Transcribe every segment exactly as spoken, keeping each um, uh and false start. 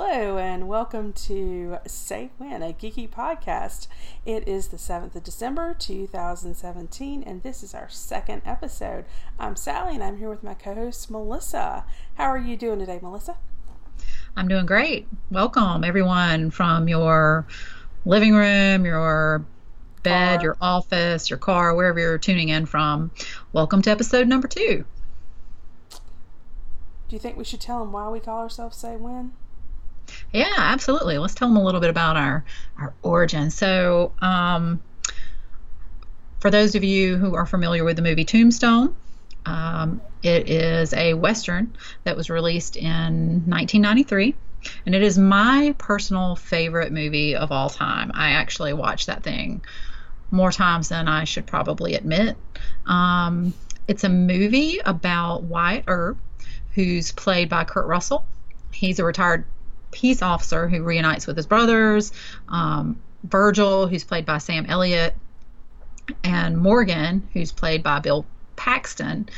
Hello and welcome to Say When, a geeky podcast. It is the seventh of December, two thousand seventeen, and this is our second episode. I'm Sally and I'm here with my co-host, Melissa. How are you doing today, Melissa? I'm doing great. Welcome, everyone, from your living room, your bed, car. Your office, your car, wherever you're tuning in from. Welcome to episode number two. Do you think we should tell them why we call ourselves Say When? Yeah, absolutely. Let's tell them a little bit about our, our origin. So, um, for those of you who are familiar with the movie Tombstone, um, it is a Western that was released in nineteen ninety-three, and it is my personal favorite movie of all time. I actually watched that thing more times than I should probably admit. Um, it's a movie about Wyatt Earp, who's played by Kurt Russell. He's a retired peace officer who reunites with his brothers, um, Virgil, who's played by Sam Elliott, and Morgan, who's played by Bill Paxton.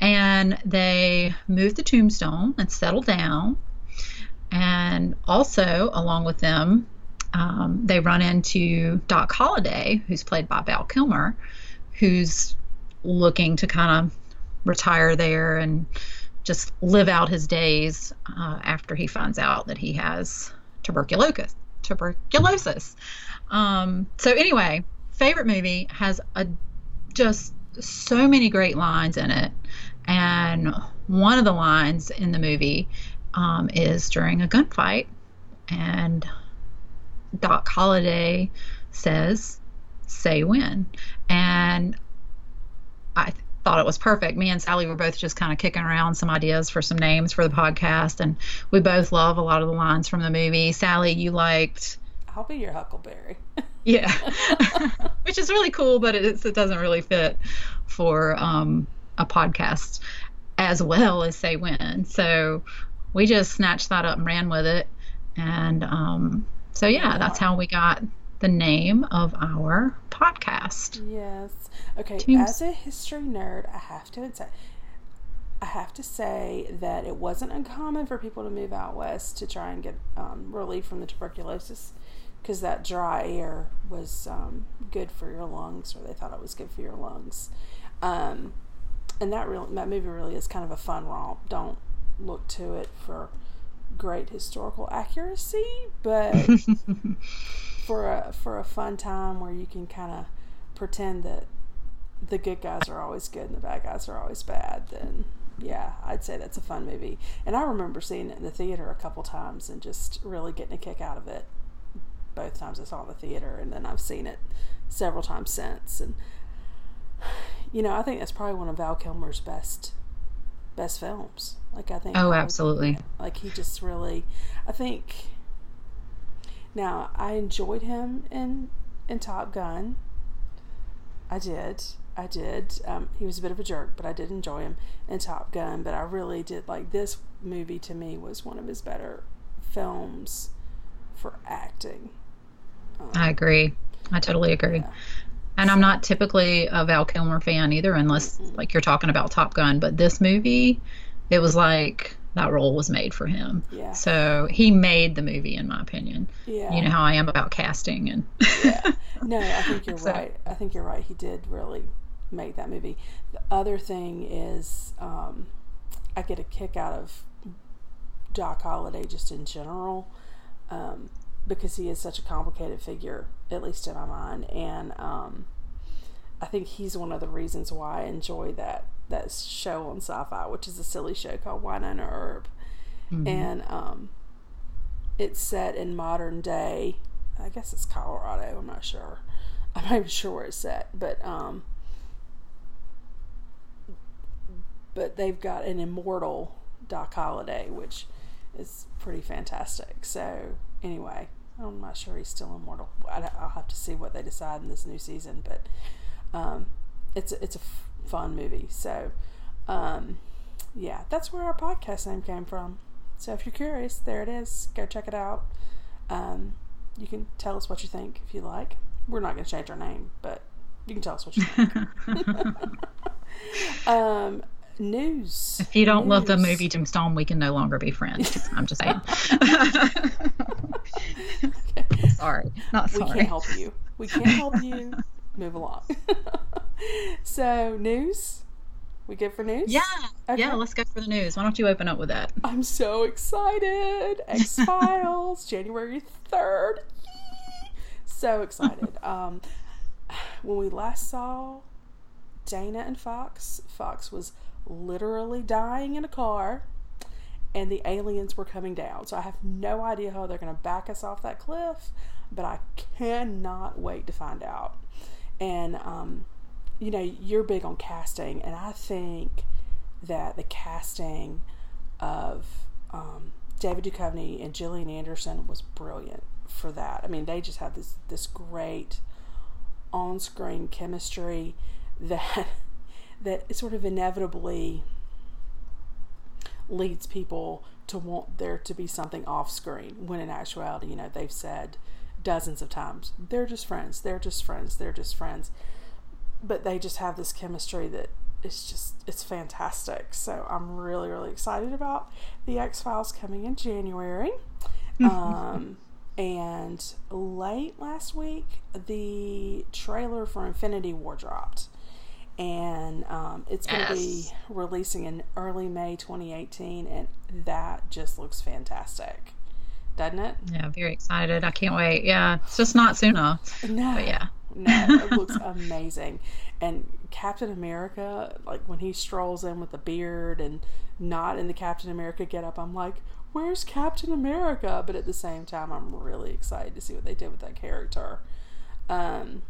And they move to Tombstone and settle down. And also, along with them, um, they run into Doc Holliday, who's played by Val Kilmer, who's looking to kind of retire there and just live out his days uh, after he finds out that he has tuberculosis. Tuberculosis. Um, so anyway, favorite movie, has a just so many great lines in it, and one of the lines in the movie um, is during a gunfight, and Doc Holliday says, "Say when," and I. Th- thought it was perfect. Me and Sally were both just kind of kicking around some ideas for some names for the podcast, and we both love a lot of the lines from the movie. Sally, you liked "I'll be your huckleberry." Yeah. Which is really cool, but it's, it doesn't really fit for um, a podcast, as well as Say When. So we just snatched that up and ran with it. And um, so yeah, that's how we got the name of our podcast. Yes. Okay. Teams. As a history nerd, I have to say, I have to say that it wasn't uncommon for people to move out west to try and get um, relief from the tuberculosis, because that dry air was um, good for your lungs, or they thought it was good for your lungs. Um, and that real that movie really is kind of a fun romp. Don't look to it for great historical accuracy, but for a for a fun time where you can kind of pretend that the good guys are always good and the bad guys are always bad, then yeah, I'd say that's a fun movie. And I remember seeing it in the theater a couple times and just really getting a kick out of it both times I saw it in the theater, and then I've seen it several times since. And you know, I think that's probably one of Val Kilmer's best best films. Like I think oh absolutely like he just really I think Now, I enjoyed him in, in Top Gun. I did. I did. Um, he was a bit of a jerk, but I did enjoy him in Top Gun. But I really did, like, this movie to me was one of his better films for acting. Um, I agree. I totally agree. Yeah. And so, I'm not typically a Val Kilmer fan either, unless, mm-hmm. like, you're talking about Top Gun. But this movie, it was like... that role was made for him. Yeah. So he made the movie, in my opinion. Yeah. You know how I am about casting. And yeah. No, I think you're so. right. I think you're right. He did really make that movie. The other thing is um, I get a kick out of Doc Holliday just in general, um, because he is such a complicated figure, at least in my mind. And um, I think he's one of the reasons why I enjoy that that show on Sci-Fi, which is a silly show called Wynonna Earp. Mm-hmm. And um, it's set in modern day, I guess it's Colorado, I'm not sure. I'm not even sure where it's set, but um, but they've got an immortal Doc Holliday, which is pretty fantastic. So anyway, I'm not sure he's still immortal. I'll have to see what they decide in this new season, but um, it's, it's a fun movie. So um yeah, that's where our podcast name came from. So if you're curious, there it is. Go check it out. Um you can tell us what you think if you like. We're not going to change our name, but you can tell us what you think. um news if you don't news. Love the movie Tombstone, we can no longer be friends. I'm just saying. sorry. Not sorry. We can't help you. We can't help you. Move along. So, news? We good for news? Yeah. Okay. Yeah, let's go for the news. Why don't you open up with that? I'm so excited. X-Files, January third. So excited. Um, when we last saw Dana and Fox, Fox was literally dying in a car, and the aliens were coming down. So I have no idea how they're going to back us off that cliff, but I cannot wait to find out. And, um, you know, you're big on casting, and I think that the casting of um, David Duchovny and Gillian Anderson was brilliant for that. I mean, they just had this, this great on-screen chemistry that that sort of inevitably leads people to want there to be something off-screen, when in actuality, you know, they've said dozens of times, they're just friends, they're just friends, they're just friends. But they just have this chemistry that it's just, it's fantastic. So I'm really, really excited about the X-Files coming in January. Um, and late last week, the trailer for Infinity War dropped. And um, it's going to yes. be releasing in early May twenty eighteen. And that just looks fantastic. Doesn't it? Yeah, very excited. I can't wait. Yeah, it's just not sooner. No. But yeah. No, it looks amazing. And Captain America, like when he strolls in with the beard and not in the Captain America getup, I'm like, where's Captain America? But at the same time, I'm really excited to see what they did with that character. Um,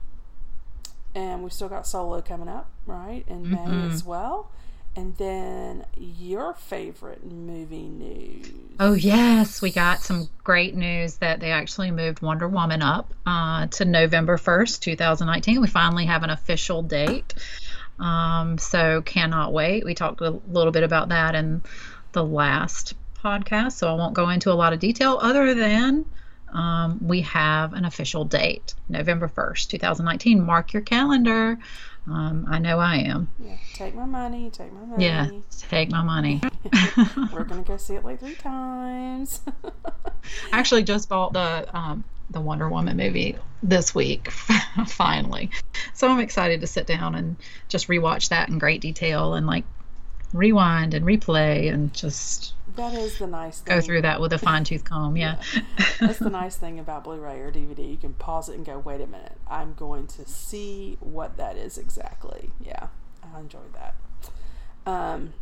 and we've still got Solo coming up, right, in mm-hmm. May as well. And then your favorite movie news. Oh, yes. We got some great news that they actually moved Wonder Woman up uh, to November first, twenty nineteen. We finally have an official date. Um, so cannot wait. We talked a little bit about that in the last podcast, so I won't go into a lot of detail other than um, we have an official date, November first, twenty nineteen. Mark your calendar. Um, I know I am. Yeah, take my money, take my money. Yeah, take my money. We're going to go see it like three times. I actually just bought the um, the Wonder Woman movie this week, finally. So I'm excited to sit down and just rewatch that in great detail and like rewind and replay and just that is the nice thing. Go through that with a fine-tooth comb, yeah. yeah. That's the nice thing about Blu-ray or D V D. You can pause it and go, wait a minute, I'm going to see what that is exactly. Yeah, I enjoyed that. Um,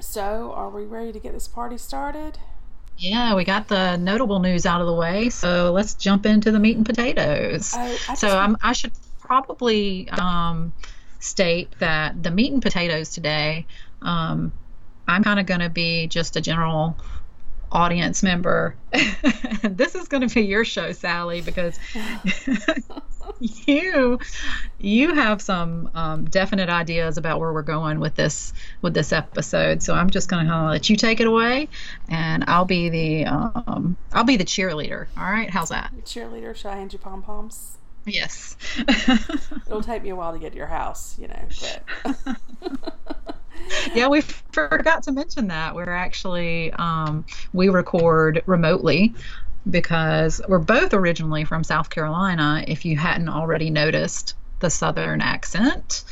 so, are we ready to get this party started? Yeah, we got the notable news out of the way, so let's jump into the meat and potatoes. I, I just, so, I'm, I should probably um, state that the meat and potatoes today... Um, I'm kind of going to be just a general audience member. This is going to be your show, Sally, because you you have some um, definite ideas about where we're going with this with this episode. So I'm just going to kind of let you take it away, and I'll be the um, I'll be the cheerleader. All right, how's that? Cheerleader? Should I hand you pom poms? Yes. It'll take me a while to get to your house, you know. But. Yeah, we forgot to mention that. We're actually, um, we record remotely because we're both originally from South Carolina, if you hadn't already noticed the Southern accent.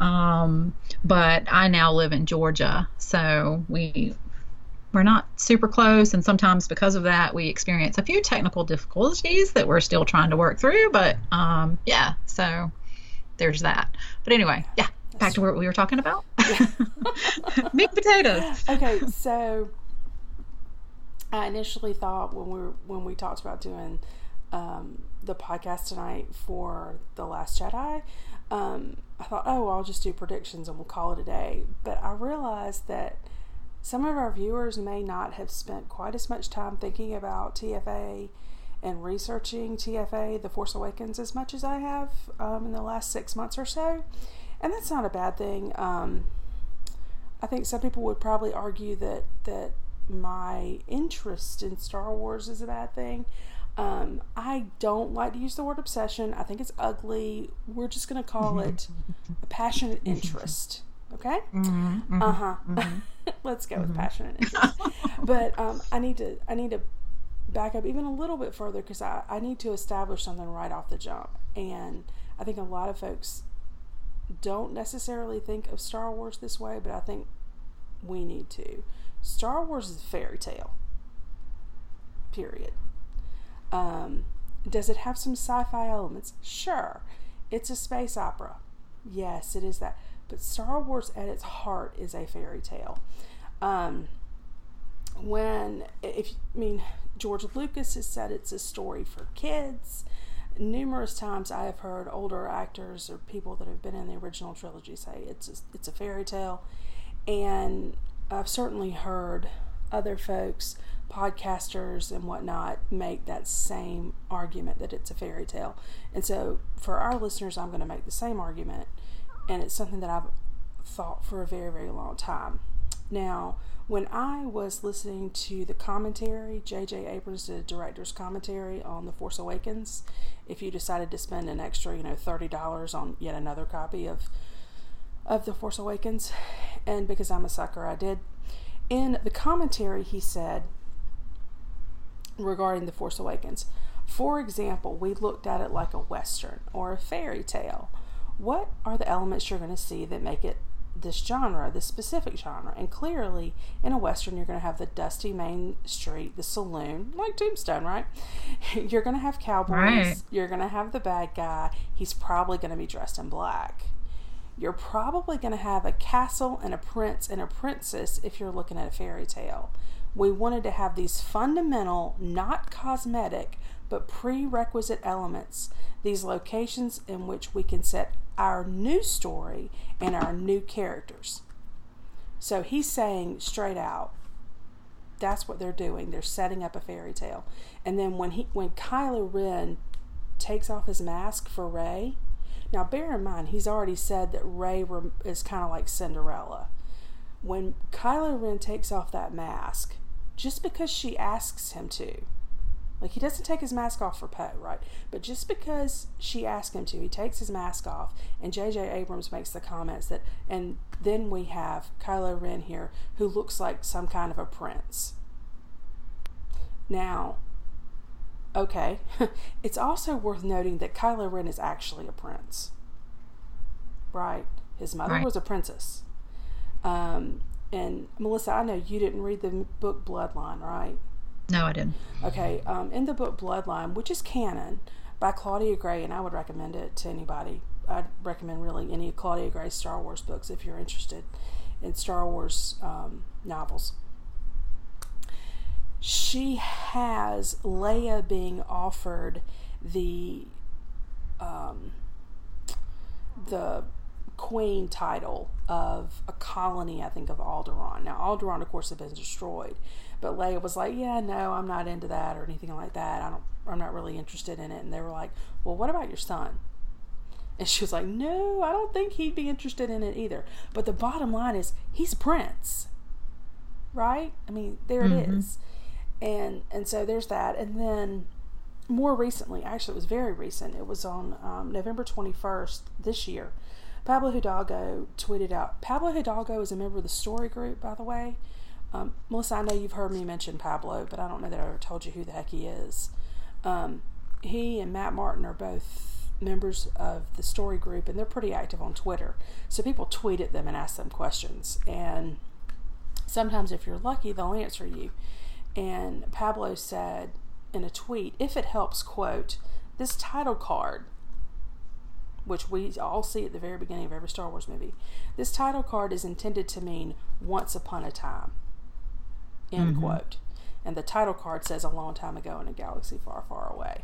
Um, but I now live in Georgia, so we, we're not super close, and sometimes because of that, we experience a few technical difficulties that we're still trying to work through, but um, yeah, so there's that. But anyway, yeah. Back to what we were talking about. Yeah. Meat potatoes. Okay, so I initially thought when we were, when we talked about doing um, the podcast tonight for The Last Jedi, um, I thought, oh, I'll just do predictions and we'll call it a day. But I realized that some of our viewers may not have spent quite as much time thinking about T F A and researching T F A, The Force Awakens, as much as I have um, in the last six months or so. And that's not a bad thing. Um, I think some people would probably argue that that my interest in Star Wars is a bad thing. Um, I don't like to use the word obsession. I think it's ugly. We're just going to call it a passionate interest. Okay? Mm-hmm, uh-huh. Mm-hmm. Let's go with passionate interest. But um, I need to I need to back up even a little bit further, because I, I need to establish something right off the jump. And I think a lot of folks don't necessarily think of Star Wars this way, but I think we need to. Star Wars is a fairy tale. Period. Um, does it have some sci-fi elements? Sure. It's a space opera. Yes, it is that. But Star Wars at its heart is a fairy tale. Um, when, if, I mean, George Lucas has said it's a story for kids. Numerous times I have heard older actors or people that have been in the original trilogy say it's a, it's a fairy tale. And I've certainly heard other folks, podcasters and whatnot, make that same argument that it's a fairy tale. And so for our listeners, I'm going to make the same argument. And it's something that I've thought for a very, very long time. Now, when I was listening to the commentary, J J. Abrams did a director's commentary on The Force Awakens. If you decided to spend an extra, you know, thirty dollars on yet another copy of of The Force Awakens, and because I'm a sucker, I did. In the commentary, he said, regarding The Force Awakens, for example, we looked at it like a Western or a fairy tale. What are the elements you're going to see that make it this genre, this specific genre? And clearly, in a Western, you're going to have the dusty main street, the saloon, like Tombstone, right? You're going to have cowboys. Right. You're going to have the bad guy. He's probably going to be dressed in black. You're probably going to have a castle and a prince and a princess if you're looking at a fairy tale. We wanted to have these fundamental, not cosmetic, but prerequisite elements, these locations in which we can set our new story and our new characters. So he's saying straight out, that's what they're doing. They're setting up a fairy tale. And then when he, when Kylo Ren takes off his mask for Rey, now bear in mind, he's already said that Rey is kind of like Cinderella. When Kylo Ren takes off that mask, just because she asks him to, like, he doesn't take his mask off for Poe, right? But just because she asked him to, he takes his mask off, and J J. Abrams makes the comments that, and then we have Kylo Ren here, who looks like some kind of a prince. Now, okay, it's also worth noting that Kylo Ren is actually a prince, right? His mother right. was a princess. Um, and, Melissa, I know you didn't read the book Bloodline, right? No, I didn't. Okay, um, in the book Bloodline, which is canon, by Claudia Gray, and I would recommend it to anybody. I'd recommend really any Claudia Gray Star Wars books if you're interested in Star Wars um, novels. She has Leia being offered the um, the queen title of a colony, I think, of Alderaan. Now, Alderaan, of course, had been destroyed. But Leia was like, yeah, no, I'm not into that or anything like that. I don't, I'm not really interested in it. And they were like, well, what about your son? And she was like, no, I don't think he'd be interested in it either. But the bottom line is, he's a prince, right? I mean, there mm-hmm. it is. And and so there's that. And then more recently, actually, it was very recent. It was on um, November twenty-first this year. Pablo Hidalgo tweeted out, Pablo Hidalgo is a member of the Story Group, by the way. Um, Melissa, I know you've heard me mention Pablo, but I don't know that I ever told you who the heck he is. Um, he and Matt Martin are both members of the Story Group, and they're pretty active on Twitter. So people tweet at them and ask them questions. And sometimes, if you're lucky, they'll answer you. And Pablo said in a tweet, if it helps, quote, this title card, which we all see at the very beginning of every Star Wars movie, this title card is intended to mean once upon a time. End mm-hmm. quote. And the title card says a long time ago in a galaxy far, far away.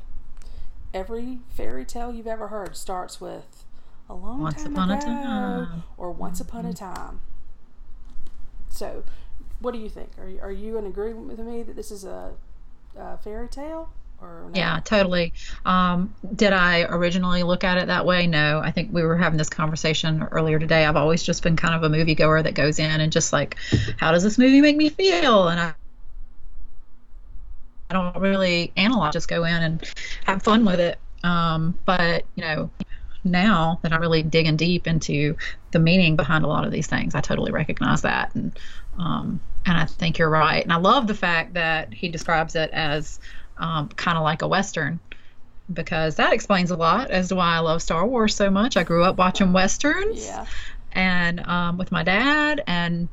Every fairy tale you've ever heard starts with a long once time upon ago a time. Or once mm-hmm. upon a time. So, what do you think? Are you, are you in agreement with me that this is a, a fairy tale? Or no? Yeah, totally. Um, did I originally look at it that way? No. I think we were having this conversation earlier today. I've always just been kind of a moviegoer that goes in and just like, how does this movie make me feel? And I, I don't really analyze. Just go in and have fun with it. Um, but, you know, now that I'm really digging deep into the meaning behind a lot of these things, I totally recognize that. And um, and I think you're right. And I love the fact that he describes it as um, kind of like a Western, because that explains a lot as to why I love Star Wars so much. I grew up watching Westerns, yeah. and um, with my dad, and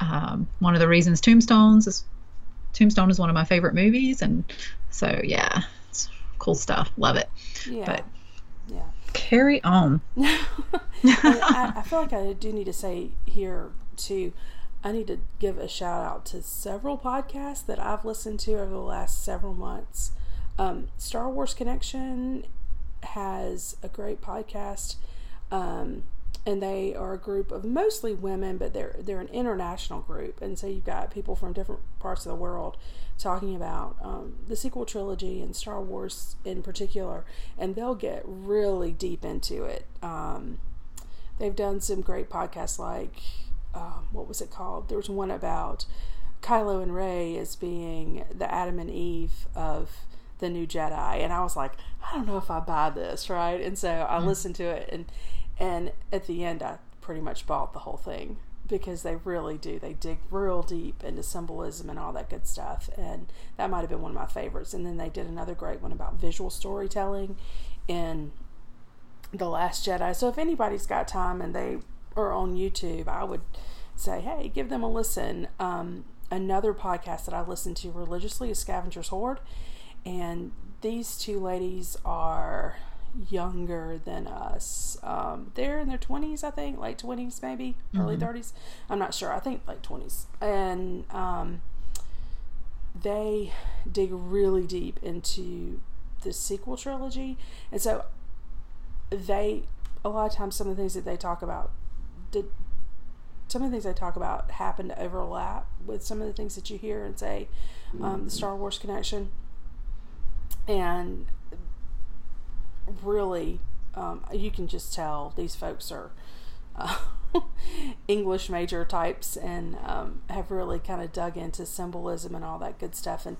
um, one of the reasons Tombstones is Tombstone is one of my favorite movies, and so yeah, it's cool stuff. Love it. Yeah. But yeah. Carry on. I, I feel like I do need to say here too, I need to give a shout out to several podcasts that I've listened to over the last several months. Um, Star Wars Connection has a great podcast, um, and they are a group of mostly women, but they're they're an international group, and so you've got people from different parts of the world talking about um, the sequel trilogy and Star Wars in particular, and they'll get really deep into it. Um, they've done some great podcasts, like uh, what was it called? There was one about Kylo and Rey as being the Adam and Eve of the new Jedi, and I was like, I don't know if I buy this, right? And so I mm-hmm. listened to it, and and at the end I pretty much bought the whole thing, because they really do, they dig real deep into symbolism and all that good stuff, and that might have been one of my favorites. And then they did another great one about visual storytelling in The Last Jedi. So if anybody's got time and they are on YouTube, I would say, hey, give them a listen. Um, another podcast that I listen to religiously is Scavenger's Horde. And these two ladies are younger than us. Um, they're in their twenties, I think, late twenties, maybe mm-hmm. early thirties. I'm not sure. I think late twenties. And um, they dig really deep into the sequel trilogy. And so they, a lot of times, some of the things that they talk about, did, some of the things they talk about happen to overlap with some of the things that you hear and say, um, the Star Wars Connection. And really, um, you can just tell these folks are uh, English major types, and um, have really kind of dug into symbolism and all that good stuff. And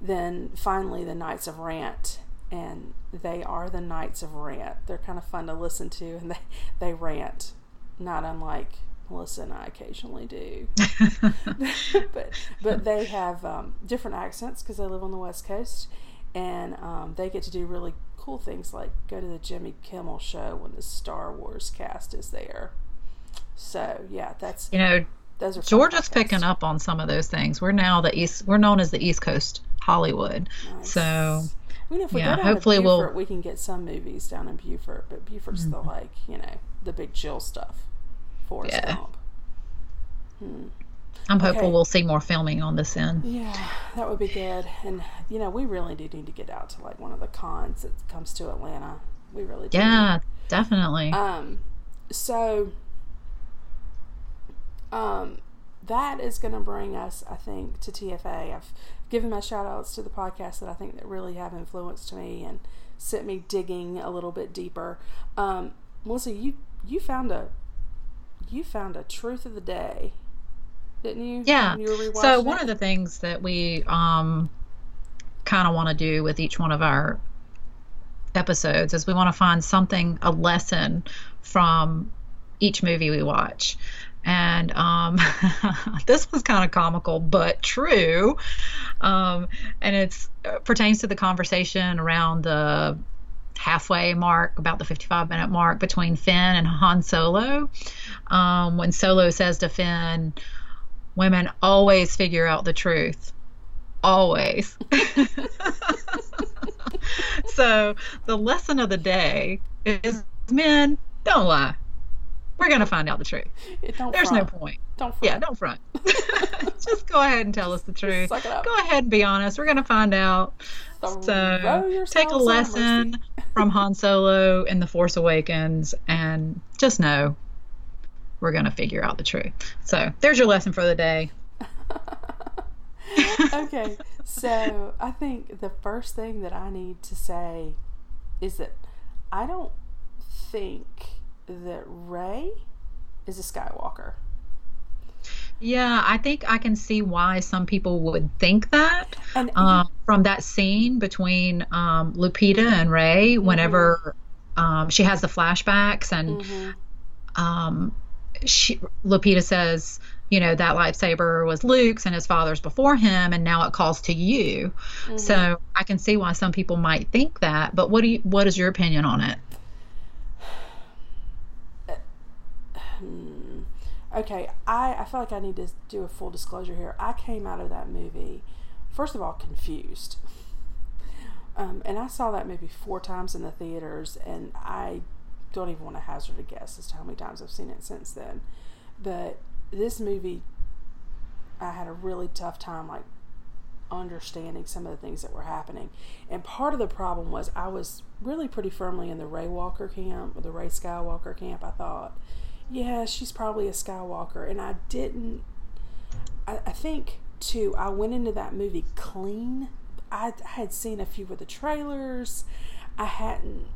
then finally, the Knights of Rant, and they are the Knights of Rant. They're kind of fun to listen to, and they, they rant, not unlike Melissa and I occasionally do. but but they have um, different accents because they live on the West Coast. And um, they get to do really cool things, like go to the Jimmy Kimmel show when the Star Wars cast is there. So yeah, that's you know, those are Georgia's podcasts. Picking up on some of those things. We're now the East. We're known as the East Coast Hollywood. Nice. So we know if we yeah, go down hopefully to Beaufort, we'll we can get some movies down in Beaufort, but Beaufort's mm-hmm. the like you know the big chill stuff for us. Yeah. Hmm. I'm hopeful okay. we'll see more filming on this end. Yeah, that would be good. And, you know, we really do need to get out to, like, one of the cons that comes to Atlanta. We really do. Yeah, definitely. Um, so, um, that is going to bring us, I think, to T F A. I've given my shout-outs to the podcasts that I think that really have influenced me and sent me digging a little bit deeper. Um, Melissa, you, you found a you found a truth of the day. Didn't you? Yeah. You so one it? of the things that we um, kind of want to do with each one of our episodes is we want to find something, a lesson from each movie we watch. And um, this was kind of comical, but true. Um, and it's, it pertains to the conversation around the halfway mark, about the fifty-five minute mark between Finn and Han Solo. Um, when Solo says to Finn, "Women always figure out the truth. Always." So the lesson of the day is, men, don't lie. We're going to find out the truth. Don't There's front. no point. Don't front. Yeah, don't front. Just go ahead and tell us the truth. Suck it up. Go ahead and be honest. We're going to find out. So, so take a lesson from Han Solo in The Force Awakens, and just know, we're going to figure out the truth. So there's your lesson for the day. Okay. So I think the first thing that I need to say is that I don't think that Rey is a Skywalker. Yeah, I think I can see why some people would think that. And, um, from that scene between um, Lupita and Rey, whenever... Mm-hmm. Um, she has the flashbacks, and mm-hmm. um, she, Lupita says, you know, that lightsaber was Luke's and his father's before him, and now it calls to you. Mm-hmm. So I can see why some people might think that, but what do you, what is your opinion on it? Okay, I, I feel like I need to do a full disclosure here. I came out of that movie, first of all, confused. Um, and I saw that movie four times in the theaters, and I don't even want to hazard a guess as to how many times I've seen it since then. But this movie, I had a really tough time, like, understanding some of the things that were happening. And part of the problem was I was really pretty firmly in the Rey Walker camp, or the Rey Skywalker camp. I thought, yeah, she's probably a Skywalker. And I didn't, I, I think, too, I went into that movie clean. I, I had seen a few of the trailers. I hadn't,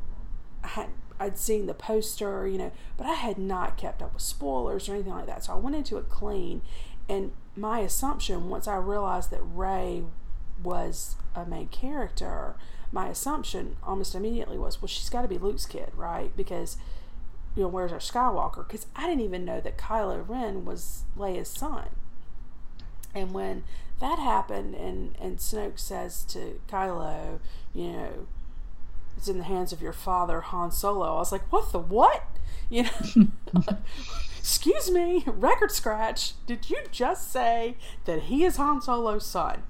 I hadn't, I'd seen the poster, you know, but I had not kept up with spoilers or anything like that. So I went into it clean. And my assumption, once I realized that Rey was a main character, my assumption almost immediately was, well, she's got to be Luke's kid, right? Because, you know, where's our Skywalker? Because I didn't even know that Kylo Ren was Leia's son. And when that happened, and, and Snoke says to Kylo, you know, it's in the hands of your father, Han Solo, I was like, what the what? You know, excuse me, record scratch. Did you just say that he is Han Solo's son?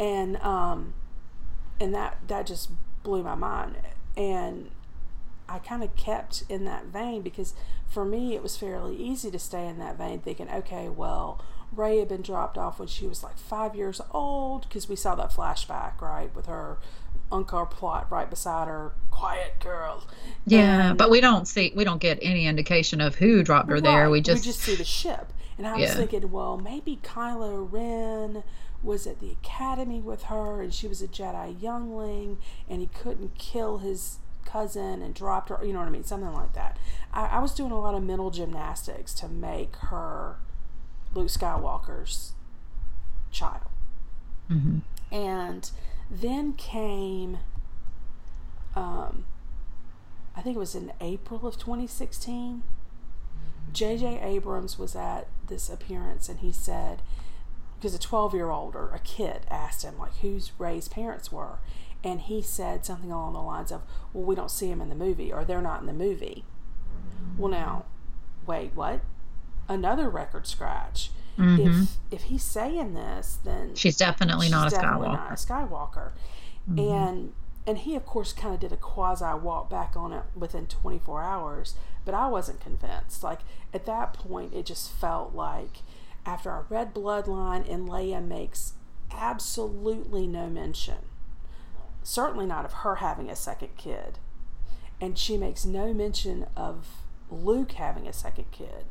And um, and that that just blew my mind. And I kind of kept in that vein, because for me it was fairly easy to stay in that vein, thinking, okay, well, Rey had been dropped off when she was like five years old, because we saw that flashback, right, with her uncle Plot right beside her, quiet girl. Yeah, and, but we don't see, we don't get any indication of who dropped her right, there. We just we just see the ship. And I yeah. was thinking, well, maybe Kylo Ren was at the academy with her, and she was a Jedi youngling, and he couldn't kill his cousin and dropped her. You know what I mean? Something like that. I, I was doing a lot of mental gymnastics to make her Luke Skywalker's child. Mm-hmm. And then came, um, I think it was in April of twenty sixteen, J J. Abrams was at this appearance, and he said, because a twelve-year-old or a kid asked him, like, who's Rey's parents were, and he said something along the lines of, well, we don't see them in the movie, or they're not in the movie. Well, now, wait, what? Another record scratch. Mm-hmm. If if he's saying this, then she's definitely she's not a definitely Skywalker. Not a Skywalker. Mm-hmm. And and he, of course, kind of did a quasi walk back on it within twenty-four hours. But I wasn't convinced. Like, at that point, it just felt like, after I read Bloodline, and Leia makes absolutely no mention, certainly not of her having a second kid, and she makes no mention of Luke having a second kid.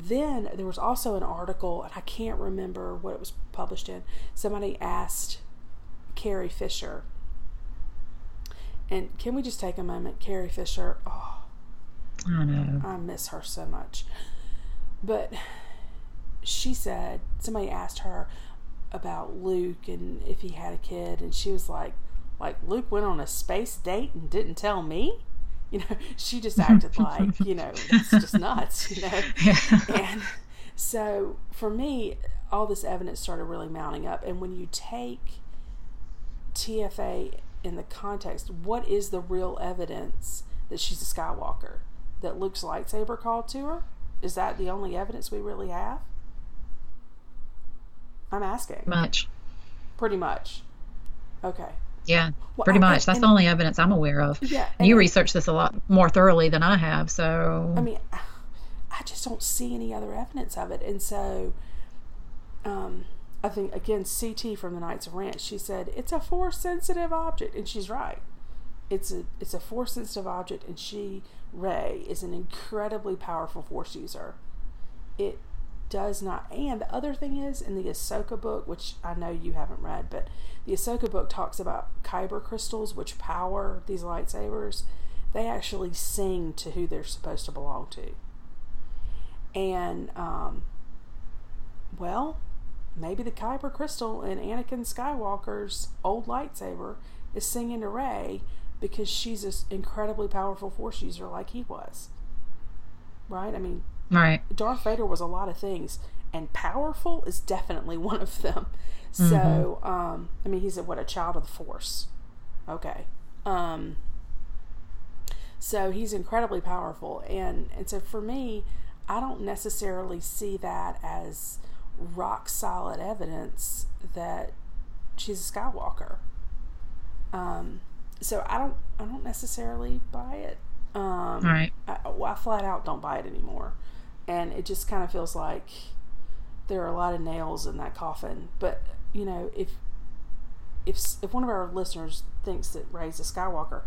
Then there was also an article, and I can't remember what it was published in. Somebody asked Carrie Fisher, and can we just take a moment? Carrie Fisher, oh, I know, I miss her so much. But she said, somebody asked her about Luke and if he had a kid, and she was like, like Luke went on a space date and didn't tell me? You know, she just acted like, you know, it's just nuts, you know. Yeah. And so for me, all this evidence started really mounting up. And when you take T F A in the context, what is the real evidence that she's a Skywalker? That Luke's lightsaber called to her? Is that the only evidence we really have? I'm asking. Much. Pretty much. Okay. Yeah, well, pretty much. I, That's and, the only evidence I'm aware of. Yeah, you research this a lot more thoroughly than I have, so... I mean, I just don't see any other evidence of it. And so, um, I think, again, C T from the Knights of Ranch, she said, it's a Force-sensitive object. And she's right. It's a it's a Force-sensitive object, and she, Rey, is an incredibly powerful Force user. It does not. And the other thing is, in the Ahsoka book, which I know you haven't read, but the Ahsoka book talks about kyber crystals, which power these lightsabers. They actually sing to who they're supposed to belong to. And, um, well, maybe the kyber crystal in Anakin Skywalker's old lightsaber is singing to Rey because she's an incredibly powerful Force user like he was. Right? I mean, right. Darth Vader was a lot of things, and powerful is definitely one of them. Mm-hmm. So, um, I mean, he's a, what, a child of the Force. Okay. Um, so he's incredibly powerful. And, and so for me, I don't necessarily see that as rock solid evidence that she's a Skywalker. Um, so I don't, I don't necessarily buy it. Um, All right. I, well, I flat out don't buy it anymore. And it just kind of feels like there are a lot of nails in that coffin. But, you know, if, if, if one of our listeners thinks that Rey's a Skywalker,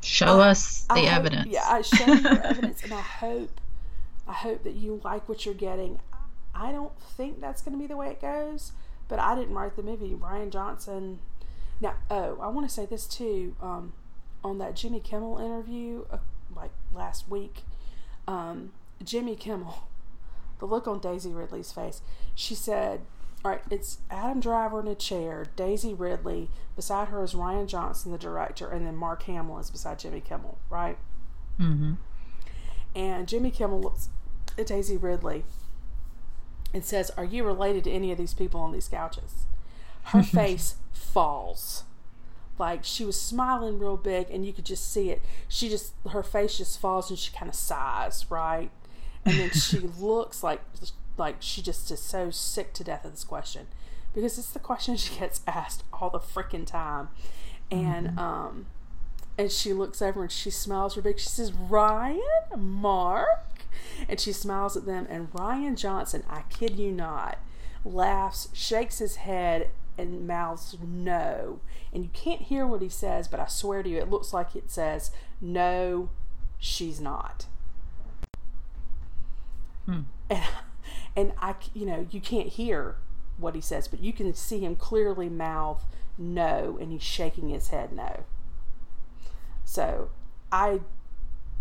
show I, us the I evidence. Hope, yeah, I show you the evidence, and I hope, I hope that you like what you're getting. I don't think that's going to be the way it goes, but I didn't write the movie. Rian Johnson. Now, oh, I want to say this too. Um, on that Jimmy Kimmel interview, uh, like last week, um, Jimmy Kimmel, the look on Daisy Ridley's face. She said, "All right, it's Adam Driver in a chair, Daisy Ridley. Beside her is Rian Johnson, the director, and then Mark Hamill is beside Jimmy Kimmel, right?" Mm-hmm. And Jimmy Kimmel looks at Daisy Ridley and says, "Are you related to any of these people on these couches?" Her face falls. Like, she was smiling real big, and you could just see it. She just, her face just falls, and she kind of sighs, right? And then she looks like, like she just is so sick to death of this question, because it's the question she gets asked all the freaking time. And mm-hmm. um, and she looks over and she smiles real big. She says, "Rian, Mark," and she smiles at them. And Rian Johnson, I kid you not, laughs, shakes his head, and mouths no. And you can't hear what he says, but I swear to you, it looks like it says, "No, she's not." Hmm. And, and I, you know, you can't hear what he says, but you can see him clearly mouth no, and he's shaking his head no. So I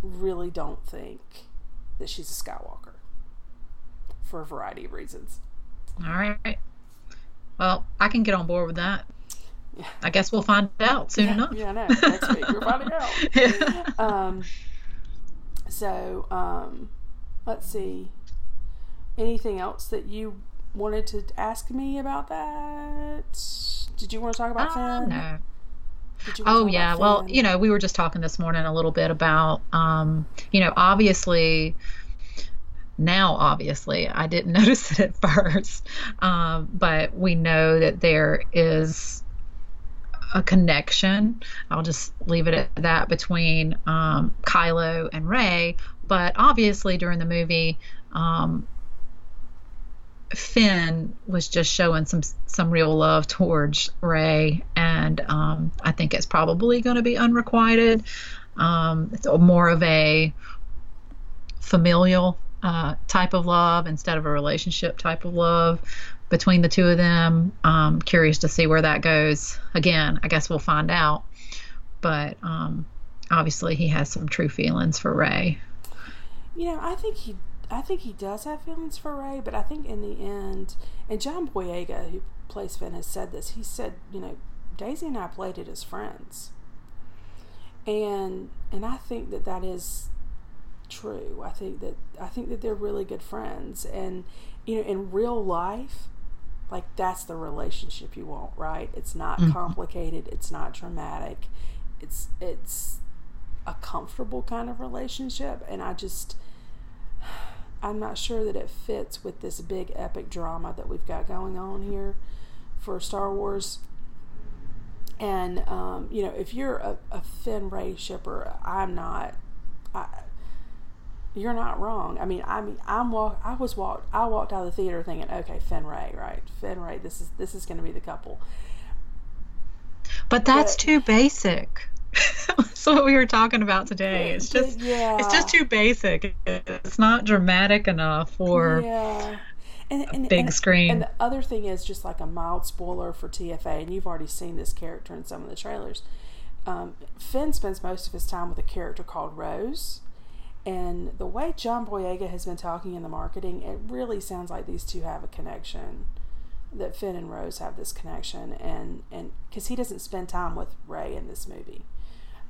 really don't think that she's a Skywalker for a variety of reasons. All right. Well, I can get on board with that. Yeah. I guess we'll find out soon yeah, enough. Yeah, I know. Next week we're finding out. Yeah. Um, so, um, let's see. Anything else that you wanted to ask me about that? Did you want to talk about Finn? No. Did you want oh, to talk yeah. about well, Finn? You know, we were just talking this morning a little bit about, um, you know, obviously... Now, obviously, I didn't notice it at first, um, but we know that there is a connection. I'll just leave it at that between um, Kylo and Rey. But obviously, during the movie, um, Finn was just showing some some real love towards Rey, and um, I think it's probably going to be unrequited. Um, it's more of a familial Uh, type of love instead of a relationship type of love between the two of them. Um, curious to see where that goes. Again, I guess we'll find out. But um, obviously, he has some true feelings for Rey. You know, I think he, I think he does have feelings for Rey, but I think in the end, and John Boyega, who plays Finn, has said this. He said, you know, Daisy and I played it as friends, and and I think that that is true. I think that I think that they're really good friends, and you know, in real life, like, that's the relationship you want, right? It's not mm-hmm. complicated. It's not dramatic. It's it's a comfortable kind of relationship, and I just I'm not sure that it fits with this big epic drama that we've got going on here for Star Wars. And um, you know, if you're a, a Finn Rey shipper, I'm not. I, You're not wrong. I mean, I mean, I'm walk. I was walked. I walked out of the theater thinking, okay, Finn Rey, right? Finn Rey. This is this is going to be the couple. But that's but, too basic. That's what we were talking about today. It's just, yeah. it's just too basic. It's not dramatic enough for yeah. and, and, a big and, screen. And the other thing is, just like a mild spoiler for T F A, and you've already seen this character in some of the trailers. Um, Finn spends most of his time with a character called Rose. And the way John Boyega has been talking in the marketing, it really sounds like these two have a connection, that Finn and Rose have this connection, and, and because he doesn't spend time with Rey in this movie.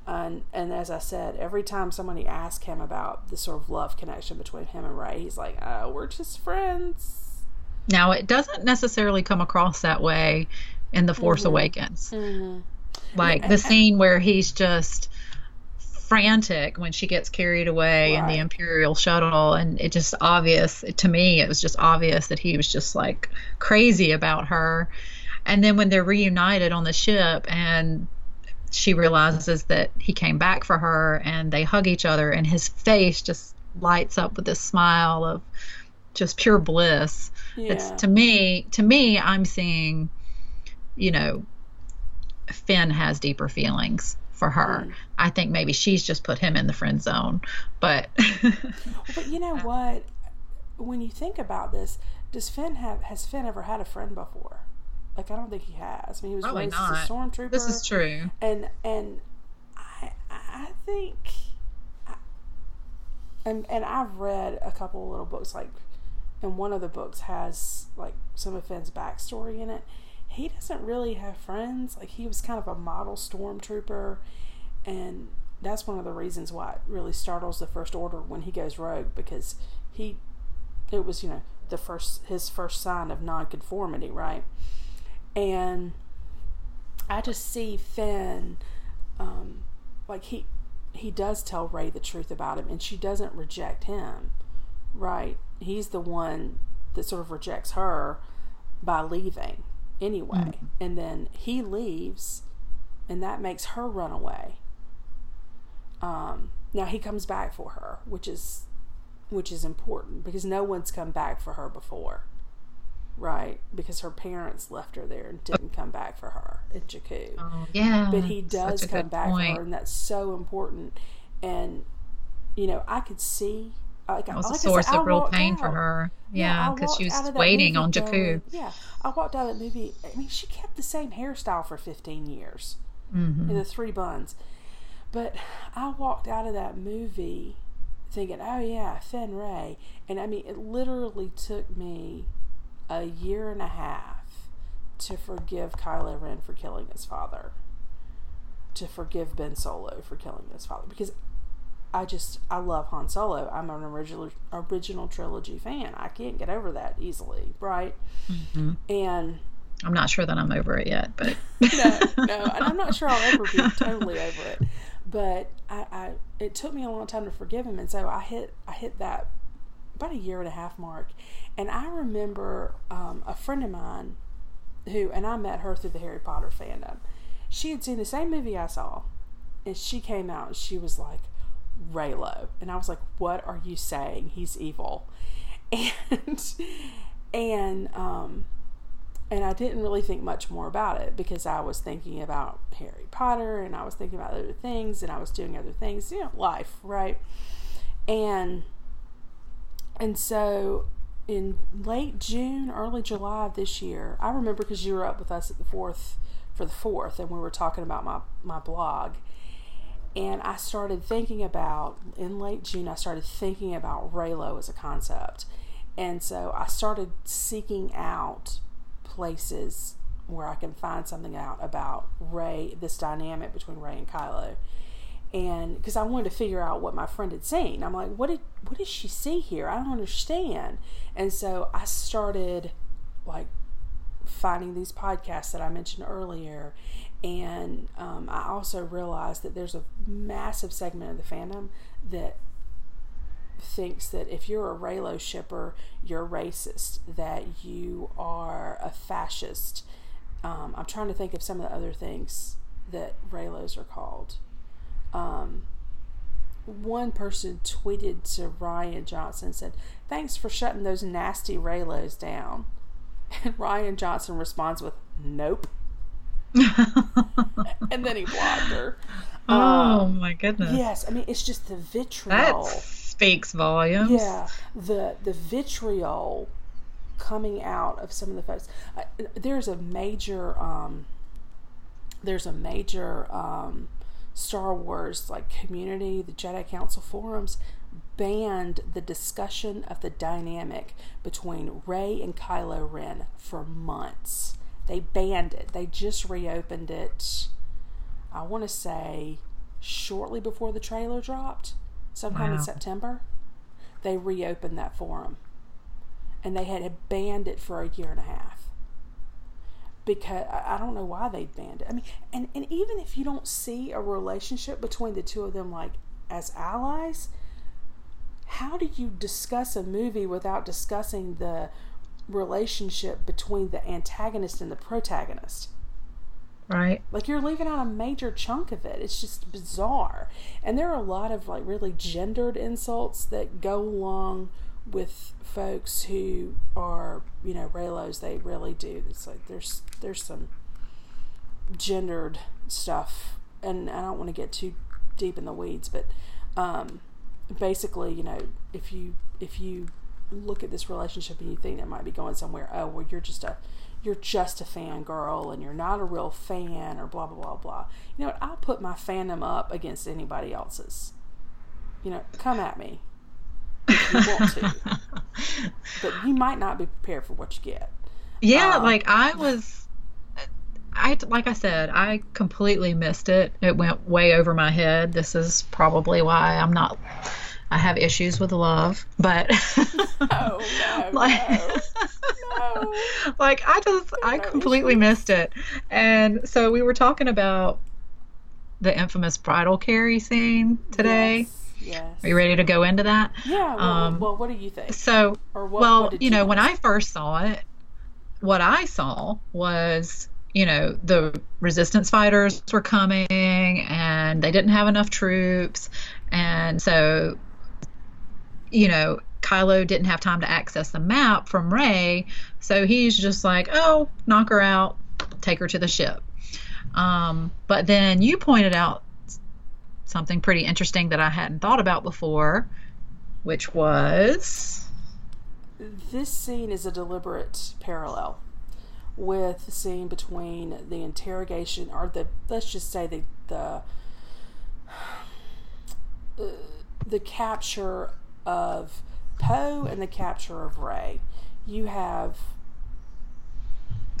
And, and as I said, every time somebody asks him about the sort of love connection between him and Rey, he's like, oh, we're just friends. Now, it doesn't necessarily come across that way in The Force mm-hmm. Awakens. Mm-hmm. Like and, the scene and, where he's just frantic when she gets carried away right. in the Imperial shuttle, and it just obvious, to me, it was just obvious that he was just like crazy about her. And then when they're reunited on the ship and she realizes that he came back for her and they hug each other, and his face just lights up with this smile of just pure bliss. Yeah. It's to me, to me, I'm seeing, you know, Finn has deeper feelings for her. Mm. I think maybe she's just put him in the friend zone, but. But you know what, when you think about this, does Finn have, has Finn ever had a friend before? Like, I don't think he has. I mean, he was Probably raised not. as a stormtrooper. This is true. And and I I think, I, and and I've read a couple of little books, like, and one of the books has, like, some of Finn's backstory in it. He doesn't really have friends. Like, he was kind of a model stormtrooper, and that's one of the reasons why it really startles the First Order when he goes rogue, because he, it was, you know, the first his first sign of nonconformity, right? And I just see Finn, um, like, he he does tell Rey the truth about him, and she doesn't reject him, right? He's the one that sort of rejects her by leaving anyway. Mm-hmm. And then he leaves, and that makes her run away. Um, now he comes back for her, which is which is important, because no one's come back for her before. Right, because her parents left her there and didn't come back for her in Jakku. Oh, yeah. But he does come back point. for her, and that's so important. And, you know, I could see... Like, that was like a source said, of real pain out. for her. Yeah, because yeah, she was waiting on Jakku. Going, yeah, I walked out of that movie... I mean, she kept the same hairstyle for fifteen years. Mm-hmm. In the three buns. But I walked out of that movie thinking, oh, yeah, Finn Rey. And, I mean, it literally took me... a year and a half to forgive Kylo Ren for killing his father, to forgive Ben Solo for killing his father, because I just I love Han Solo. I'm an original original trilogy fan. I can't get over that easily, right? Mm-hmm. And I'm not sure that I'm over it yet, but no, no, and I'm not sure I'll ever be totally over it. But I, I it took me a long time to forgive him, and so I hit I hit that about a year and a half mark. And I remember um, a friend of mine who, and I met her through the Harry Potter fandom. She had seen the same movie I saw, and she came out and she was like, Reylo. And I was like, what are you saying? He's evil. And, and, um, and I didn't really think much more about it, because I was thinking about Harry Potter, and I was thinking about other things, and I was doing other things, you know, life, right? And, and so... in late June, early July of this year, I remember because you were up with us at the fourth for the fourth, and we were talking about my, my blog, and I started thinking about, in late June, I started thinking about Reylo as a concept, and so I started seeking out places where I can find something out about Rey, this dynamic between Rey and Kylo, and because I wanted to figure out what my friend had seen. I'm like, what did what did she see here? I don't understand. And so I started like finding these podcasts that I mentioned earlier, and um, I also realized that there's a massive segment of the fandom that thinks that if you're a Reylo shipper, you're racist, that you are a fascist. Um, I'm trying to think of some of the other things that Reylos are called. Um, one person tweeted to Rian Johnson and said, thanks for shutting those nasty Reylos down. And Rian Johnson responds with, nope. And then he blocked her. Oh, um, my goodness. Yes, I mean, it's just the vitriol. That speaks volumes. Yeah, the, the vitriol coming out of some of the folks. Uh, there's a major, um, there's a major, um, Star Wars like community, the Jedi Council forums banned the discussion of the dynamic between Rey and Kylo Ren for months. They banned it. They just reopened it, I want to say, shortly before the trailer dropped, sometime wow. in September. They reopened that forum. And they had banned it for a year and a half. Because I don't know why they banned it. I mean, and, and even if you don't see a relationship between the two of them, like, as allies, how do you discuss a movie without discussing the relationship between the antagonist and the protagonist? Right. Like, you're leaving out a major chunk of it. It's just bizarre. And there are a lot of, like, really gendered insults that go along with folks who are, you know, Raylos. They really do. It's like there's there's some gendered stuff, and I don't want to get too deep in the weeds, but um, basically, you know, if you if you look at this relationship and you think that might be going somewhere, oh well, you're just a you're just a fangirl and you're not a real fan, or blah blah blah blah. You know what? I'll put my fandom up against anybody else's. You know, come at me. You want to, but you might not be prepared for what you get. Yeah, um, like I was, I like I said, I completely missed it. It went way over my head. This is probably why I'm not. I have issues with love, but no, no, like, no, no. like I just, There's I no completely issues. missed it. And so we were talking about the infamous bridal carry scene today. Yes. Yes. Are you ready to go into that? Yeah. Well, um, well what do you think? So, or what, well, what did you, you know, think? When I first saw it, what I saw was, you know, the resistance fighters were coming and they didn't have enough troops. And so, you know, Kylo didn't have time to access the map from Rey. So he's just like, oh, knock her out, take her to the ship. Um, but then you pointed out something pretty interesting that I hadn't thought about before, which was this scene is a deliberate parallel with the scene between the interrogation, or the let's just say the the uh, the capture of Poe and the capture of Rey. You have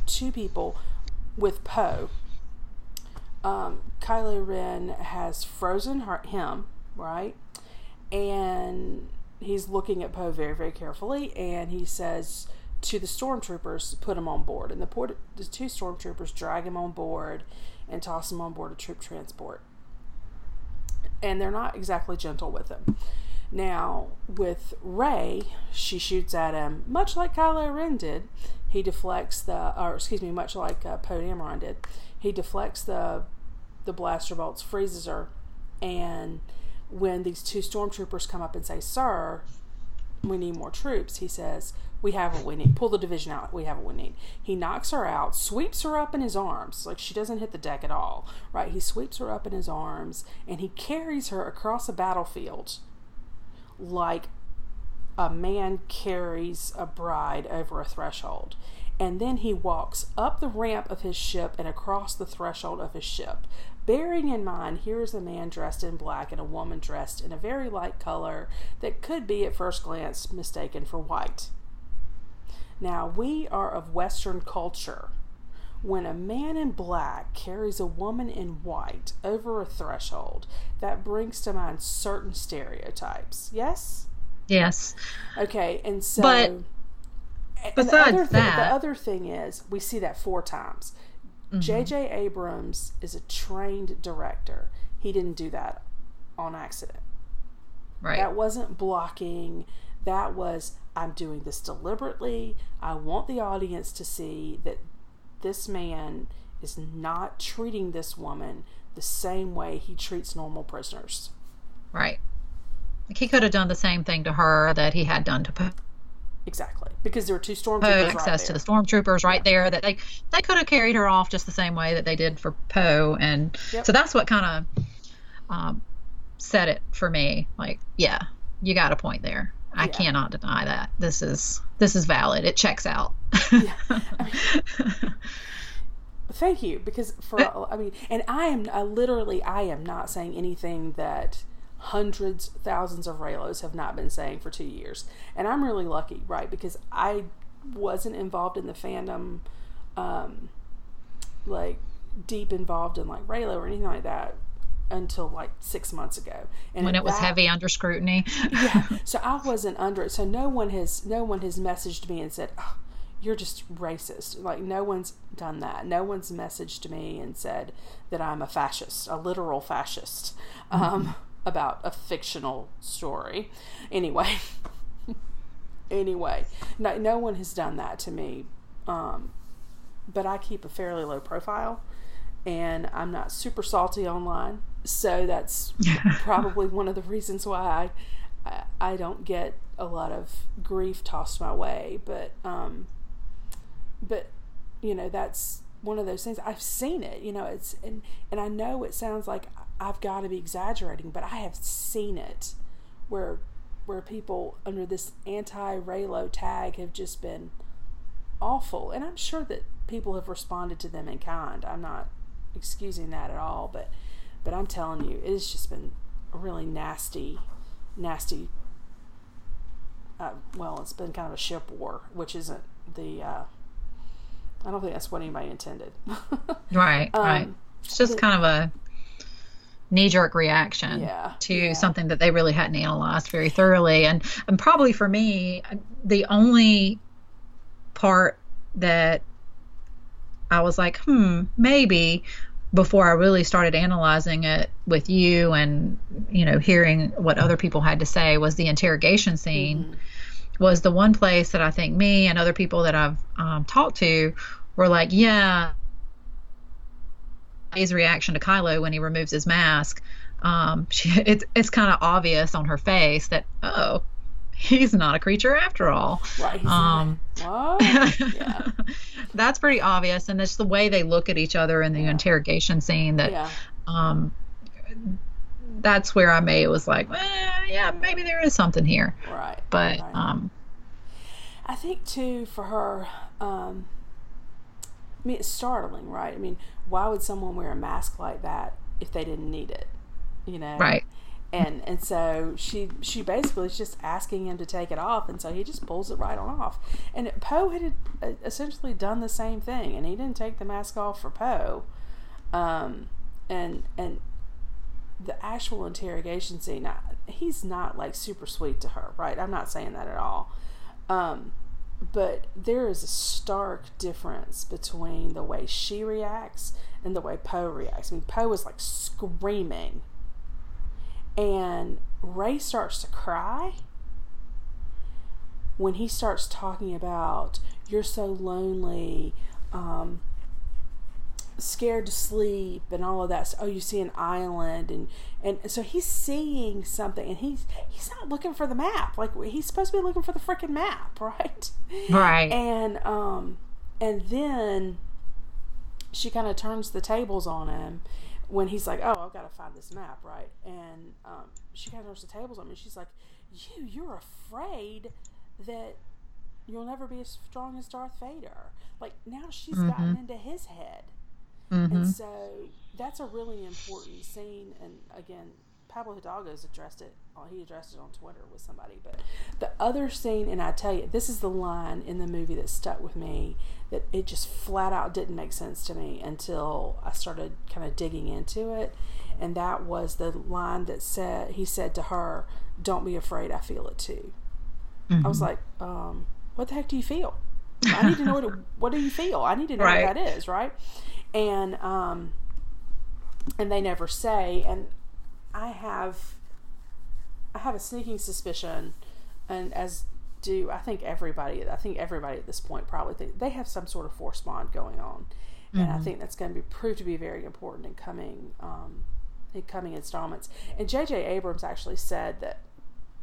two people with Poe. Um, Kylo Ren has frozen her, him, right? And he's looking at Poe very, very carefully, and he says to the stormtroopers, put him on board. And the, port- the two stormtroopers drag him on board and toss him on board a troop transport. And they're not exactly gentle with him. Now, with Rey, she shoots at him, much like Kylo Ren did. He deflects the, or excuse me, much like uh, Poe Dameron did. He deflects the the blaster bolts, freezes her, and when these two stormtroopers come up and say, sir, we need more troops, he says, we have what we need. Pull the division out. We have what we need. He knocks her out, sweeps her up in his arms. Like, she doesn't hit the deck at all, right? He sweeps her up in his arms, and he carries her across a battlefield like a man carries a bride over a threshold. And then he walks up the ramp of his ship and across the threshold of his ship. Bearing in mind, here is a man dressed in black and a woman dressed in a very light color that could be at first glance mistaken for white. Now, we are of Western culture. When a man in black carries a woman in white over a threshold, that brings to mind certain stereotypes. Yes? Yes. Okay, and so... But- Besides the thing, that, the other thing is we see that four times. Mm-hmm. J J. Abrams is a trained director. He didn't do that on accident. Right. That wasn't blocking. That was, I'm doing this deliberately. I want the audience to see that this man is not treating this woman the same way he treats normal prisoners. Right. Like, he could have done the same thing to her that he had done to Poe. Exactly, because there were two stormtroopers. Poe access right there. to the stormtroopers right yeah. there that they they could have carried her off just the same way that they did for Poe, and yep. so that's what kind of um, set it for me. Like, yeah, you got a point there. I yeah. cannot deny that. This is this is valid. It checks out. yeah. I mean, thank you, because for I mean, and I am I literally I am not saying anything that hundreds, thousands of Raylos have not been saying for two years. And I'm really lucky, right? Because I wasn't involved in the fandom um, like deep involved in like Reylo or anything like that until like six months ago, and when it was that, heavy under scrutiny. Yeah, so I wasn't under it. So no one has no one has messaged me and said, oh, "You're just racist." Like no one's done that. No one's messaged me and said that I'm a fascist, a literal fascist, mm-hmm. um, about a fictional story. Anyway, anyway, no no one has done that to me. Um, but I keep a fairly low profile, and I'm not super salty online. So that's probably one of the reasons why I, I don't get a lot of grief tossed my way. But, um, but you know, that's one of those things. I've seen it, you know, it's, and, and I know it sounds like I've got to be exaggerating, but I have seen it where, where people under this anti-Reylo tag have just been awful. And I'm sure that people have responded to them in kind. I'm not excusing that at all, but but I'm telling you, it's just been a really nasty nasty uh, well, it's been kind of a ship war, which isn't the uh, I don't think that's what anybody intended. Right, um, right. It's just but, kind of a knee-jerk reaction yeah, to yeah. something that they really hadn't analyzed very thoroughly. And, and probably for me, the only part that I was like, hmm, maybe, before I really started analyzing it with you and, you know, hearing what other people had to say, was the interrogation scene mm-hmm. was the one place that I think me and other people that I've um, talked to were like, yeah, his reaction to Kylo when he removes his mask, um, she, it's, it's kind of obvious on her face that, oh, he's not a creature after all. Right. Um, what? Yeah. That's pretty obvious. And it's the way they look at each other in the yeah. interrogation scene that, yeah. um, that's where I made, it was like, well, yeah, maybe there is something here. Right. But, right. um, I think too, for her, um, I mean, it's startling, right? I mean, why would someone wear a mask like that if they didn't need it? You know? Right. And and so she she basically is just asking him to take it off, and so he just pulls it right on off. And Poe had essentially done the same thing, and he didn't take the mask off for Poe. Um, and and the actual interrogation scene, I, he's not like super sweet to her, right? I'm not saying that at all. Um, but there is a stark difference between the way she reacts and the way Poe reacts. I mean, Poe is like screaming. And Rey starts to cry when he starts talking about, you're so lonely, um, scared to sleep, and all of that. Oh, you see an island. And, and so he's seeing something, and he's, he's not looking for the map. Like, he's supposed to be looking for the freaking map, right? Right. And, um, and then she kind of turns the tables on him. When he's like, oh, I've got to find this map, right? And um, she kind of turns the tables on me. She's like, you, you're afraid that you'll never be as strong as Darth Vader. Like, now she's mm-hmm. gotten into his head. Mm-hmm. And so that's a really important scene. And, again, Pablo Hidalgo's addressed it. Well, he addressed it on Twitter with somebody. But the other scene, and I tell you, this is the line in the movie that stuck with me, that it just flat out didn't make sense to me until I started kind of digging into it. And that was the line that said, he said to her, don't be afraid, I feel it too. Mm-hmm. I was like, um, what the heck do you feel? I need to know what, it, what do you feel? I need to know right. what that is, right? And, um, and they never say, and I have, I have a sneaking suspicion, and as do I think everybody I think everybody at this point probably think they have some sort of force bond going on, mm-hmm. and I think that's going to be proved to be very important in coming um, in coming installments. And J J. Abrams actually said that,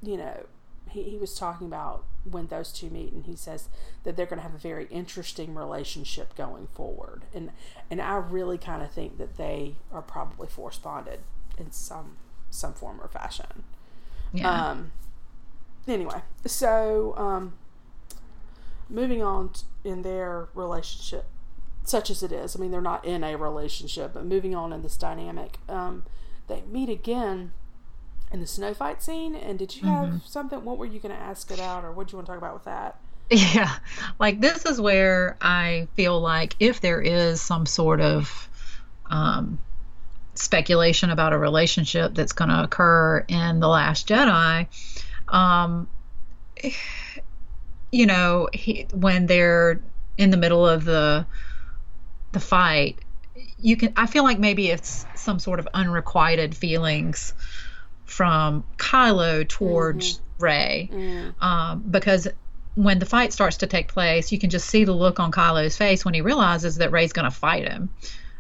you know, he, he was talking about when those two meet, and he says that they're going to have a very interesting relationship going forward, and and I really kind of think that they are probably force bonded in some some form or fashion. Yeah. Um, anyway, so um, moving on t- in their relationship, such as it is. I mean, they're not in a relationship, but moving on in this dynamic, um, they meet again in the snow fight scene. And did you mm-hmm. have something? What were you going to ask about, or what did you want to talk about with that? Yeah, like this is where I feel like if there is some sort of um, speculation about a relationship that's going to occur in The Last Jedi, um, you know, he, when they're in the middle of the the fight, you can. I feel like maybe it's some sort of unrequited feelings from Kylo towards mm-hmm. Rey, yeah. um, because. When the fight starts to take place, you can just see the look on Kylo's face when he realizes that Rey's going to fight him,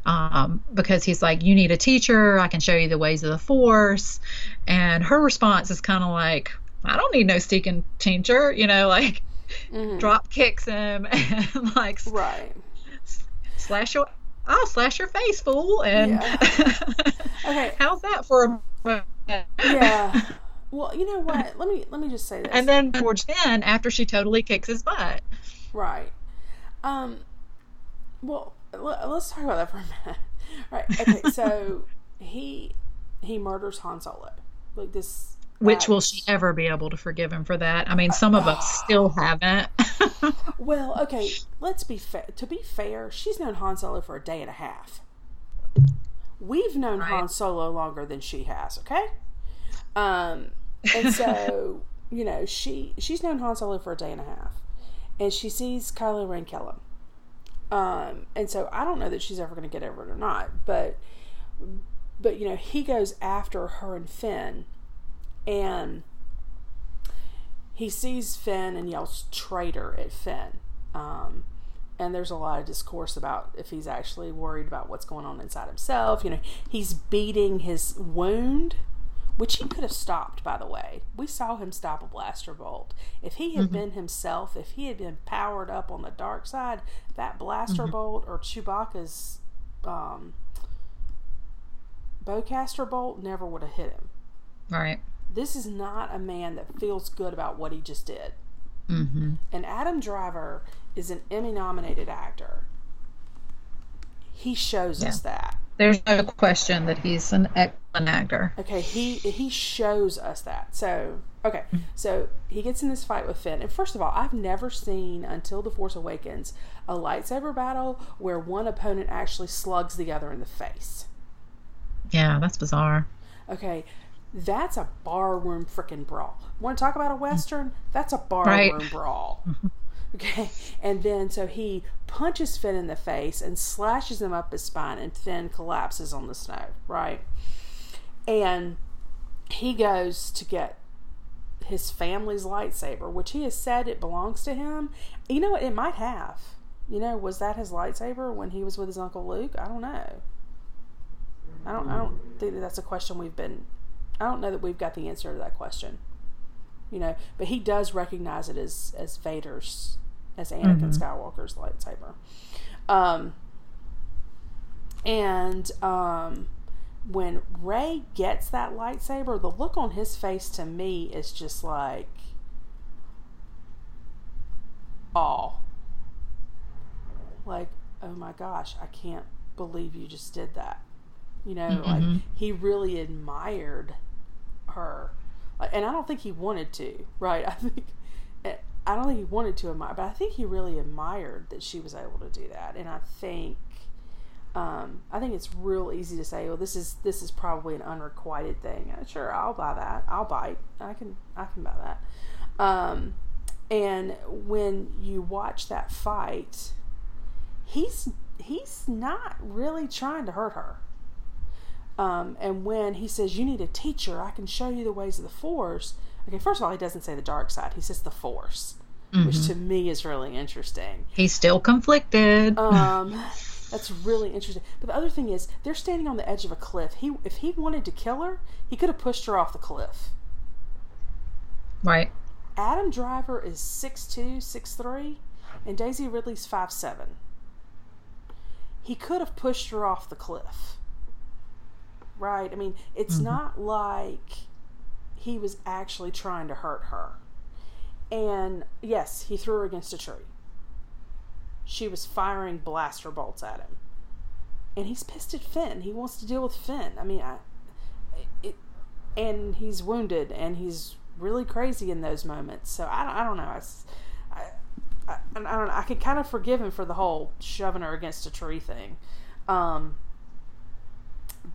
um, because he's like, you need a teacher. I can show you the ways of the Force. And her response is kind of like, I don't need no seeking teacher, you know, like mm-hmm. drop kicks him and like right. slash your, I'll slash your face, fool. And yeah. okay. how's that for a moment? Yeah. Well, you know what? Let me let me just say this. And then towards Finn, after she totally kicks his butt. Right. Um. Well, let, let's talk about that for a minute. All right. Okay. So he he murders Han Solo. Like this. Which will she ever be able to forgive him for that? I mean, some of us still haven't. Well, okay. Let's be fair. To be fair, she's known Han Solo for a day and a half. We've known right. Han Solo longer than she has. Okay. Um. And so, you know, she she's known Han Solo for a day and a half. And she sees Kylo Ren kill him. Um, and so I don't know that she's ever going to get over it or not. But, but you know, he goes after her and Finn. And he sees Finn and yells traitor at Finn. Um, and there's a lot of discourse about if he's actually worried about what's going on inside himself. You know, he's beating his wound. Which he could have stopped, by the way. We saw him stop a blaster bolt. If he had mm-hmm. been himself, if he had been powered up on the dark side, that blaster mm-hmm. bolt or Chewbacca's um, bowcaster bolt never would have hit him. Right. This is not a man that feels good about what he just did. Mm-hmm. And Adam Driver is an Emmy-nominated actor. He shows yeah. us that. There's no question that he's an excellent actor. Okay, he he shows us that. So, okay, so he gets in this fight with Finn. And first of all, I've never seen, until The Force Awakens, a lightsaber battle where one opponent actually slugs the other in the face. Yeah, that's bizarre. Okay, that's a barroom frickin' brawl. Want to talk about a Western? That's a barroom right. brawl. Okay, and then so he punches Finn in the face and slashes him up his spine, and Finn collapses on the snow, right? And he goes to get his family's lightsaber, which he has said it belongs to him. You know, it might have. You know, was that his lightsaber when he was with his Uncle Luke? I don't know. I don't, I don't think that that's a question we've been... I don't know that we've got the answer to that question. You know, but he does recognize it as, as Vader's... as Anakin mm-hmm. Skywalker's lightsaber. Um, and um, when Rey gets that lightsaber, the look on his face to me is just like awe. Like, oh my gosh, I can't believe you just did that. You know, mm-hmm. like he really admired her. And I don't think he wanted to, right? I think... It, I don't think he wanted to admire, but I think he really admired that she was able to do that. And I think, um, I think it's real easy to say, "Well, this is this is probably an unrequited thing." Uh, sure, I'll buy that. I'll buy it. I can. I can buy that. Um, and when you watch that fight, he's he's not really trying to hurt her. Um, and when he says, "You need a teacher. I can show you the ways of the Force." Okay, first of all, he doesn't say the dark side. He says the Force, mm-hmm. which to me is really interesting. He's still conflicted. Um, that's really interesting. But the other thing is, they're standing on the edge of a cliff. He, if he wanted to kill her, he could have pushed her off the cliff. Right. Adam Driver is six two, six three, and Daisy Ridley's five seven. He could have pushed her off the cliff. Right? I mean, it's mm-hmm. not like... he was actually trying to hurt her. And yes, he threw her against a tree. She was firing blaster bolts at him. And he's pissed at Finn. He wants to deal with Finn. I mean, I... It, and he's wounded, and he's really crazy in those moments. So, I don't, I don't know. I, I, I, I don't know, I could kind of forgive him for the whole shoving her against a tree thing. Um,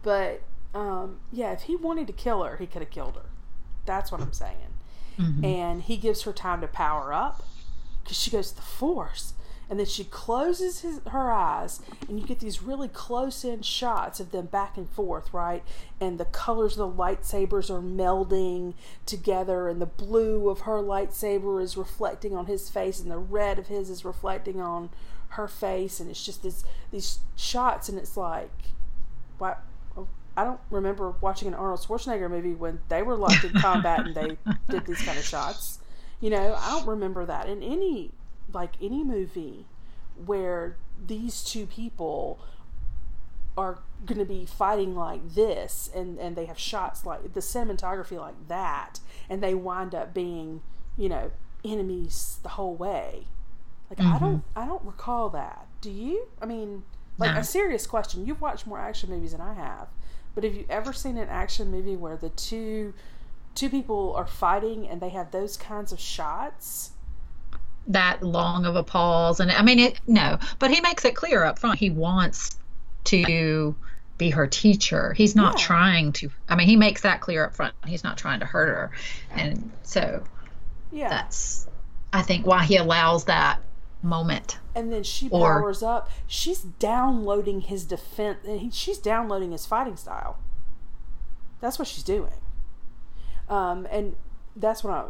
but, um, yeah, if he wanted to kill her, he could have killed her. That's what I'm saying. Mm-hmm. And he gives her time to power up, because she goes, the Force. And then she closes his, her eyes, and you get these really close-in shots of them back and forth, right? And the colors of the lightsabers are melding together, and the blue of her lightsaber is reflecting on his face, and the red of his is reflecting on her face, and it's just this, these shots, and it's like, why, I don't remember watching an Arnold Schwarzenegger movie when they were locked in combat and they did these kind of shots. You know, I don't remember that in any... like any movie where these two people are going to be fighting like this, and, and they have shots like the cinematography like that, and they wind up being, you know, enemies the whole way. Like, mm-hmm. I don't, I don't recall that. Do you? I mean, like no. A serious question. You've watched more action movies than I have, but have you ever seen an action movie where the two, two people are fighting and they have those kinds of shots? That long of a pause, and I mean it. No, but he makes it clear up front. He wants to be her teacher. He's not yeah. trying to. I mean, he makes that clear up front. He's not trying to hurt her, and so yeah, that's I think why he allows that moment. And then she or, powers up. She's downloading his defense. And he, she's downloading his fighting style. That's what she's doing. Um, and that's what I.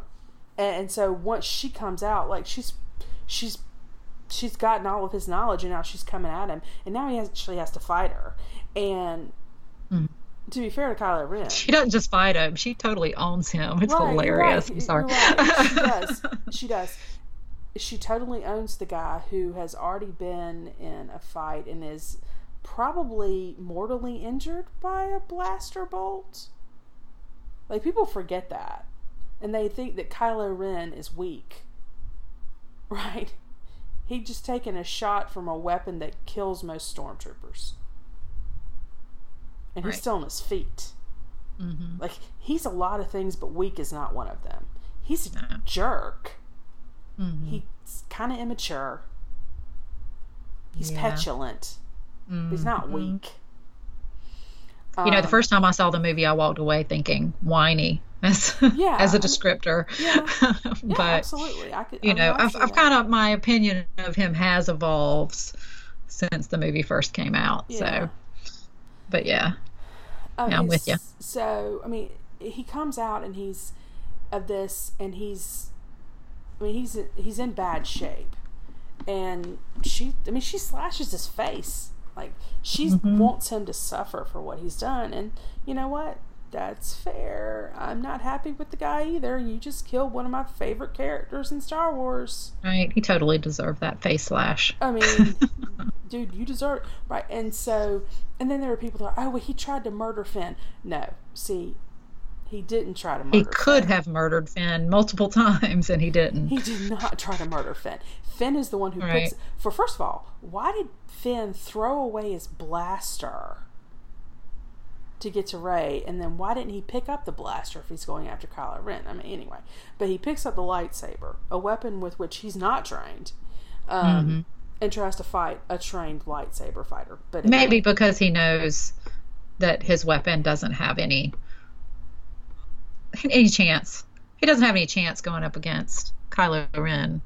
And so once she comes out, like she's, she's, she's gotten all of his knowledge, and now she's coming at him, and now he actually has to fight her. And mm. to be fair to Kylo Ren, she doesn't just fight him; she totally owns him. It's right, hilarious. Right. I'm sorry. Right. She does. She does. She totally owns the guy who has already been in a fight and is probably mortally injured by a blaster bolt. Like, people forget that. And they think that Kylo Ren is weak, right? He'd just taken a shot from a weapon that kills most stormtroopers. And right. He's still on his feet. Mm-hmm. Like, he's a lot of things, but weak is not one of them. He's a no. jerk. Mm-hmm. He's kind of immature. He's yeah. petulant. Mm-hmm. He's not weak. You um, know, the first time I saw the movie, I walked away thinking, whiny. As, yeah, as a descriptor. Yeah, but, yeah absolutely. I could, you I'm know, I've, I've kind of, my opinion of him has evolved since the movie first came out. Yeah. So, but yeah, um, yeah I'm with you. So, I mean, he comes out and he's of this and he's, I mean, he's, he's in bad shape. And she, I mean, she slashes his face. Like, she mm-hmm. wants him to suffer for what he's done. And you know what? That's fair. I'm not happy with the guy either. You just killed one of my favorite characters in Star Wars. Right. He totally deserved that face slash. I mean, dude, you deserve it. Right. And so, and then there are people that are, oh, well, he tried to murder Finn. No. See, he didn't try to murder He could Finn. have murdered Finn multiple times, and he didn't. He did not try to murder Finn. Finn is the one who right. puts... For first of all, why did Finn throw away his blaster to get to Rey, and then why didn't he pick up the blaster if he's going after Kylo Ren? I mean, anyway. But he picks up the lightsaber, a weapon with which he's not trained, um, mm-hmm. and tries to fight a trained lightsaber fighter. But anyway. Maybe because he knows that his weapon doesn't have any any chance. He doesn't have any chance going up against Kylo Ren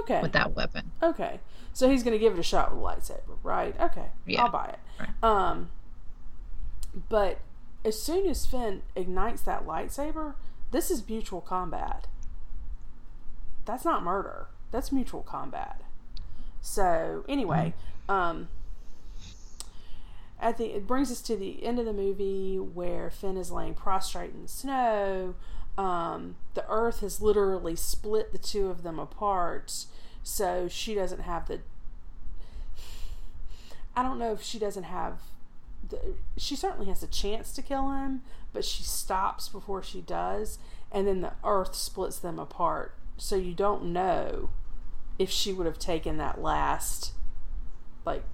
okay. with that weapon. Okay. So he's going to give it a shot with a lightsaber, right? Okay. Yeah. I'll buy it. Right. Um. But as soon as Finn ignites that lightsaber, this is mutual combat. That's not murder. That's mutual combat. So, anyway, um, I think it brings us to the end of the movie where Finn is laying prostrate in the snow. Um, the earth has literally split the two of them apart. So, she doesn't have the... I don't know if she doesn't have... The, she certainly has a chance to kill him, but she stops before she does, and then the earth splits them apart. So you don't know if she would have taken that last like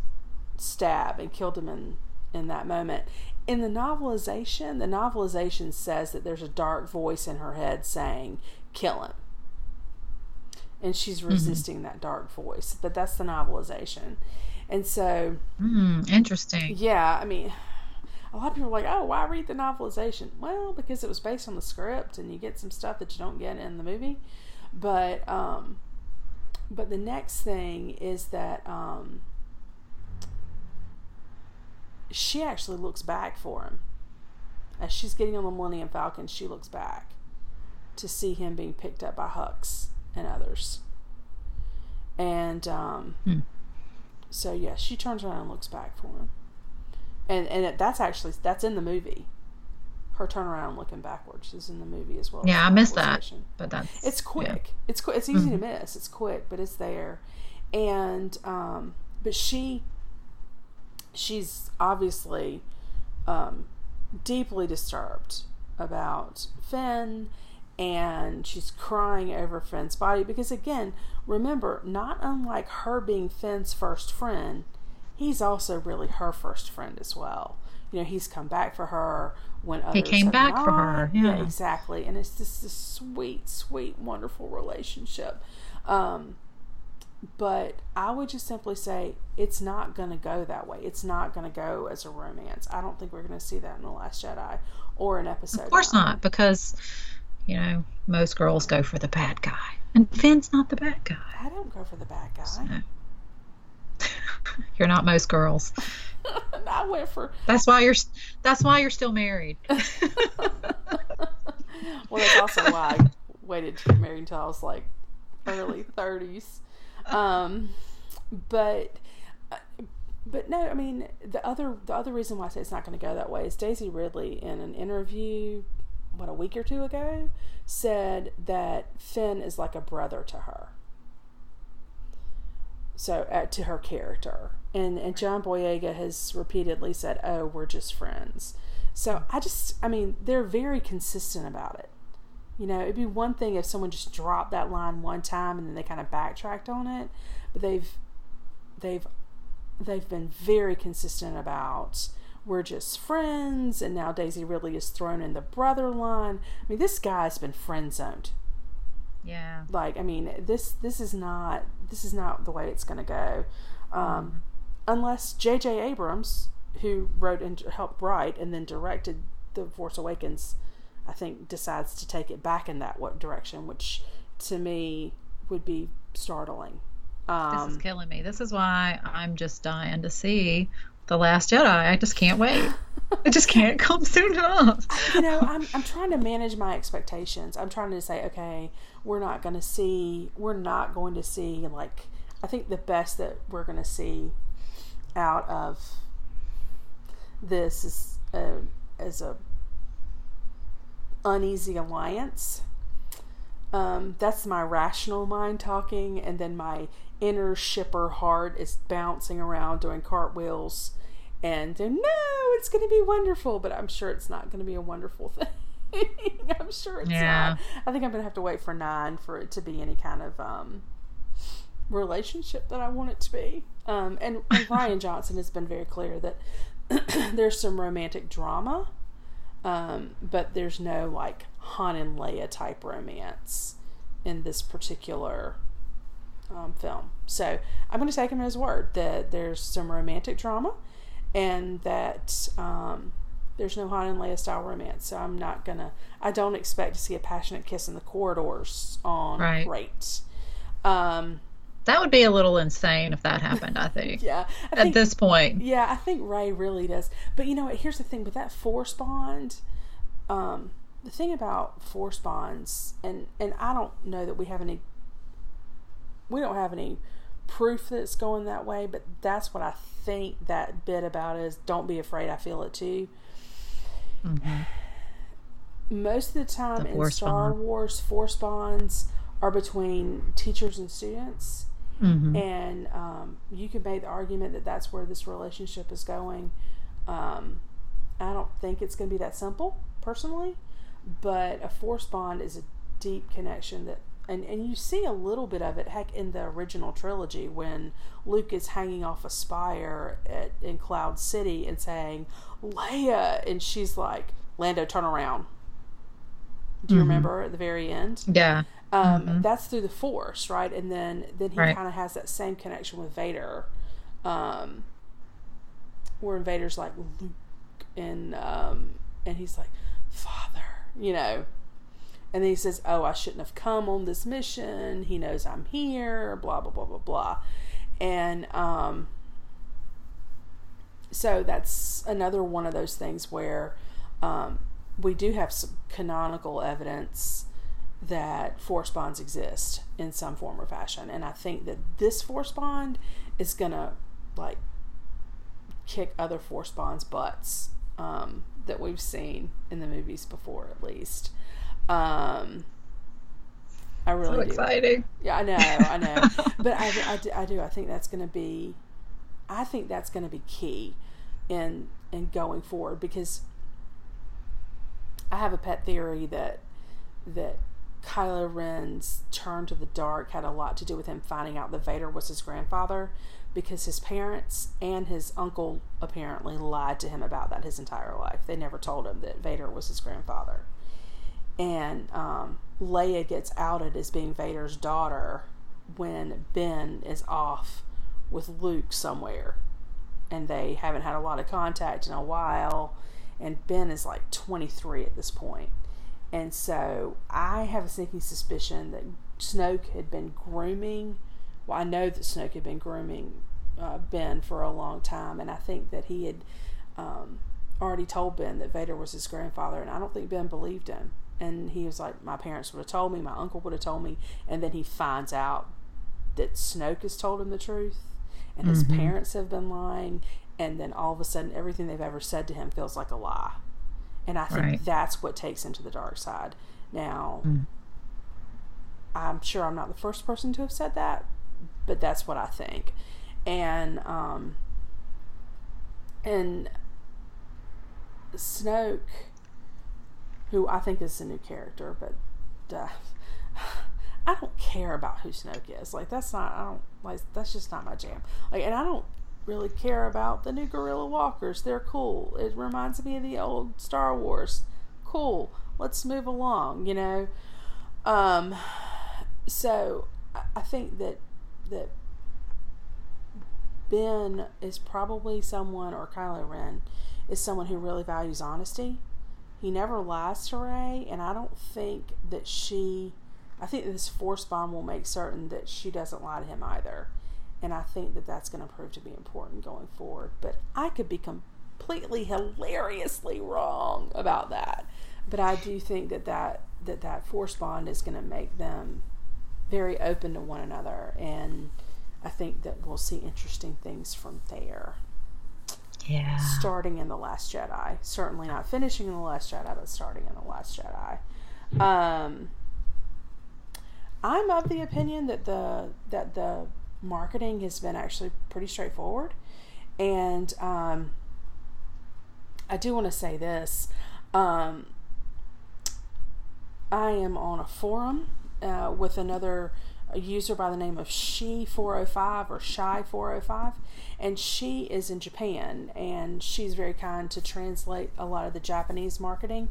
stab and killed him in, in that moment. In the novelization, the novelization says that there's a dark voice in her head saying, "Kill him." and she's resisting mm-hmm. that dark voice. But that's the novelization. And so... Mm, interesting. Yeah, I mean... A lot of people are like, oh, why read the novelization? Well, because it was based on the script and you get some stuff that you don't get in the movie. But um, but the next thing is that um, she actually looks back for him. As she's getting on the Millennium Falcon, she looks back to see him being picked up by Hux and others. And um, hmm. so, yeah, she turns around and looks back for him. And and that's actually, that's in the movie. Her turnaround looking backwards is in the movie as well. Yeah, I missed that. But that's... It's quick. Yeah. It's quick. It's easy mm-hmm. to miss. It's quick, but it's there. And, um, but she, she's obviously um, deeply disturbed about Finn, and she's crying over Finn's body. Because again, remember, not unlike her being Finn's first friend, he's also really her first friend as well. You know, he's come back for her when others... He came back for her. Yeah. yeah, exactly. And it's just this sweet, sweet, wonderful relationship. Um, but I would just simply say it's not going to go that way. It's not going to go as a romance. I don't think we're going to see that in The Last Jedi or an episode. Of course not, because, you know, most girls go for the bad guy. And Finn's not the bad guy. I don't go for the bad guy. So. You're not most girls. I went for. That's why you're. That's why you're still married. Well, that's also why I waited to get married until I was like early thirties. Um, but, but no, I mean the other the other reason why I say it's not going to go that way is Daisy Ridley in an interview, what, a week or two ago, said that Finn is like a brother to her. So uh, to her character, and and John Boyega has repeatedly said, "Oh, we're just friends." So I just, I mean, they're very consistent about it. You know, it'd be one thing if someone just dropped that line one time and then they kind of backtracked on it, but they've they've they've been very consistent about we're just friends, and now Daisy Ridley is thrown in the brother line. I mean, this guy's been friend zoned. Yeah. Like, I mean, this this is not this is not the way it's going to go, um, mm-hmm. unless J J. Abrams, who wrote and helped write and then directed The Force Awakens, I think decides to take it back in that what direction, which to me would be startling. Um, this is killing me. This is why I'm just dying to see The Last Jedi. I just can't wait. It just can't come soon enough. You know, I'm I'm trying to manage my expectations. I'm trying to say, okay, we're not going to see, we're not going to see, like, I think the best that we're going to see out of this is a, as a uneasy alliance. Um, that's my rational mind talking, and then my inner shipper heart is bouncing around doing cartwheels. And no, it's going to be wonderful, but I'm sure it's not going to be a wonderful thing. I'm sure it's yeah. not. I think I'm going to have to wait for nine for it to be any kind of um, relationship that I want it to be. Um, and, and Rian Johnson has been very clear that there's some romantic drama, um, but there's no like Han and Leia type romance in this particular um, film. So I'm going to take him at his word that there's some romantic drama. And that um, there's no Han and Leia style romance, so I'm not gonna. I don't expect to see a passionate kiss in the corridors on right. Rates. Um, that would be a little insane if that happened. I think. yeah. I think, at this point. Yeah, I think Rey really does. But you know what? Here's the thing with that force bond. Um, the thing about force bonds, and and I don't know that we have any. We don't have any proof that it's going that way, but that's what I think that bit about is don't be afraid, I feel it too. Mm-hmm. Most of the time the in Star bond. Wars, force bonds are between teachers and students, mm-hmm. and um, you could make the argument that that's where this relationship is going. Um, I don't think it's going to be that simple, personally, but a force bond is a deep connection that And and you see a little bit of it, heck, in the original trilogy when Luke is hanging off a spire at, in Cloud City and saying, Leia, and she's like, Lando, turn around. Do you mm-hmm. remember at the very end? Yeah. Um, mm-hmm. That's through the Force, right? And then, then he right. kind of has that same connection with Vader, um, where Vader's like Luke, and um, and he's like, Father, you know. And then he says, oh, I shouldn't have come on this mission. He knows I'm here, blah, blah, blah, blah, blah. And um, so that's another one of those things where um, we do have some canonical evidence that Force bonds exist in some form or fashion. And I think that this Force bond is going to, like, kick other Force bonds' butts um, that we've seen in the movies before, at least. Um, I really so exciting. Do. Yeah, I know, I know. But I, I, do, I do. I think that's going to be, I think that's going to be key in in going forward, because I have a pet theory that that Kylo Ren's turn to the dark had a lot to do with him finding out that Vader was his grandfather, because his parents and his uncle apparently lied to him about that his entire life. They never told him that Vader was his grandfather. And um, Leia gets outed as being Vader's daughter when Ben is off with Luke somewhere, and they haven't had a lot of contact in a while, and Ben is like twenty-three at this point. And so I have a sneaking suspicion that Snoke had been grooming well I know that Snoke had been grooming uh, Ben for a long time, and I think that he had um, already told Ben that Vader was his grandfather, and I don't think Ben believed him. And he was like, my parents would have told me, my uncle would have told me. And then he finds out that Snoke has told him the truth, and his mm-hmm. parents have been lying. And then all of a sudden, everything they've ever said to him feels like a lie. And I think right. that's what takes him to the dark side. Now, mm. I'm sure I'm not the first person to have said that, but that's what I think. And, um, and Snoke, who I think is a new character, but uh, I don't care about who Snoke is. Like, that's not, I don't, like, that's just not my jam. Like, and I don't really care about the new gorilla walkers. They're cool. It reminds me of the old Star Wars. Cool. Let's move along, you know? Um, so I think that, that Ben is probably someone, or Kylo Ren is someone who really values honesty. He never lies to Rey, and I don't think that she... I think that this Force bond will make certain that she doesn't lie to him either. And I think that that's going to prove to be important going forward. But I could be completely hilariously wrong about that. But I do think that that, that, that Force bond is going to make them very open to one another. And I think that we'll see interesting things from there. Yeah. Starting in The Last Jedi. Certainly not finishing in The Last Jedi, but starting in The Last Jedi. Um, I'm of the opinion that the that the marketing has been actually pretty straightforward. And um, I do want to say this. Um, I am on a forum uh, with another a user by the name of She four oh five or Shy four oh five, and she is in Japan, and she's very kind to translate a lot of the Japanese marketing.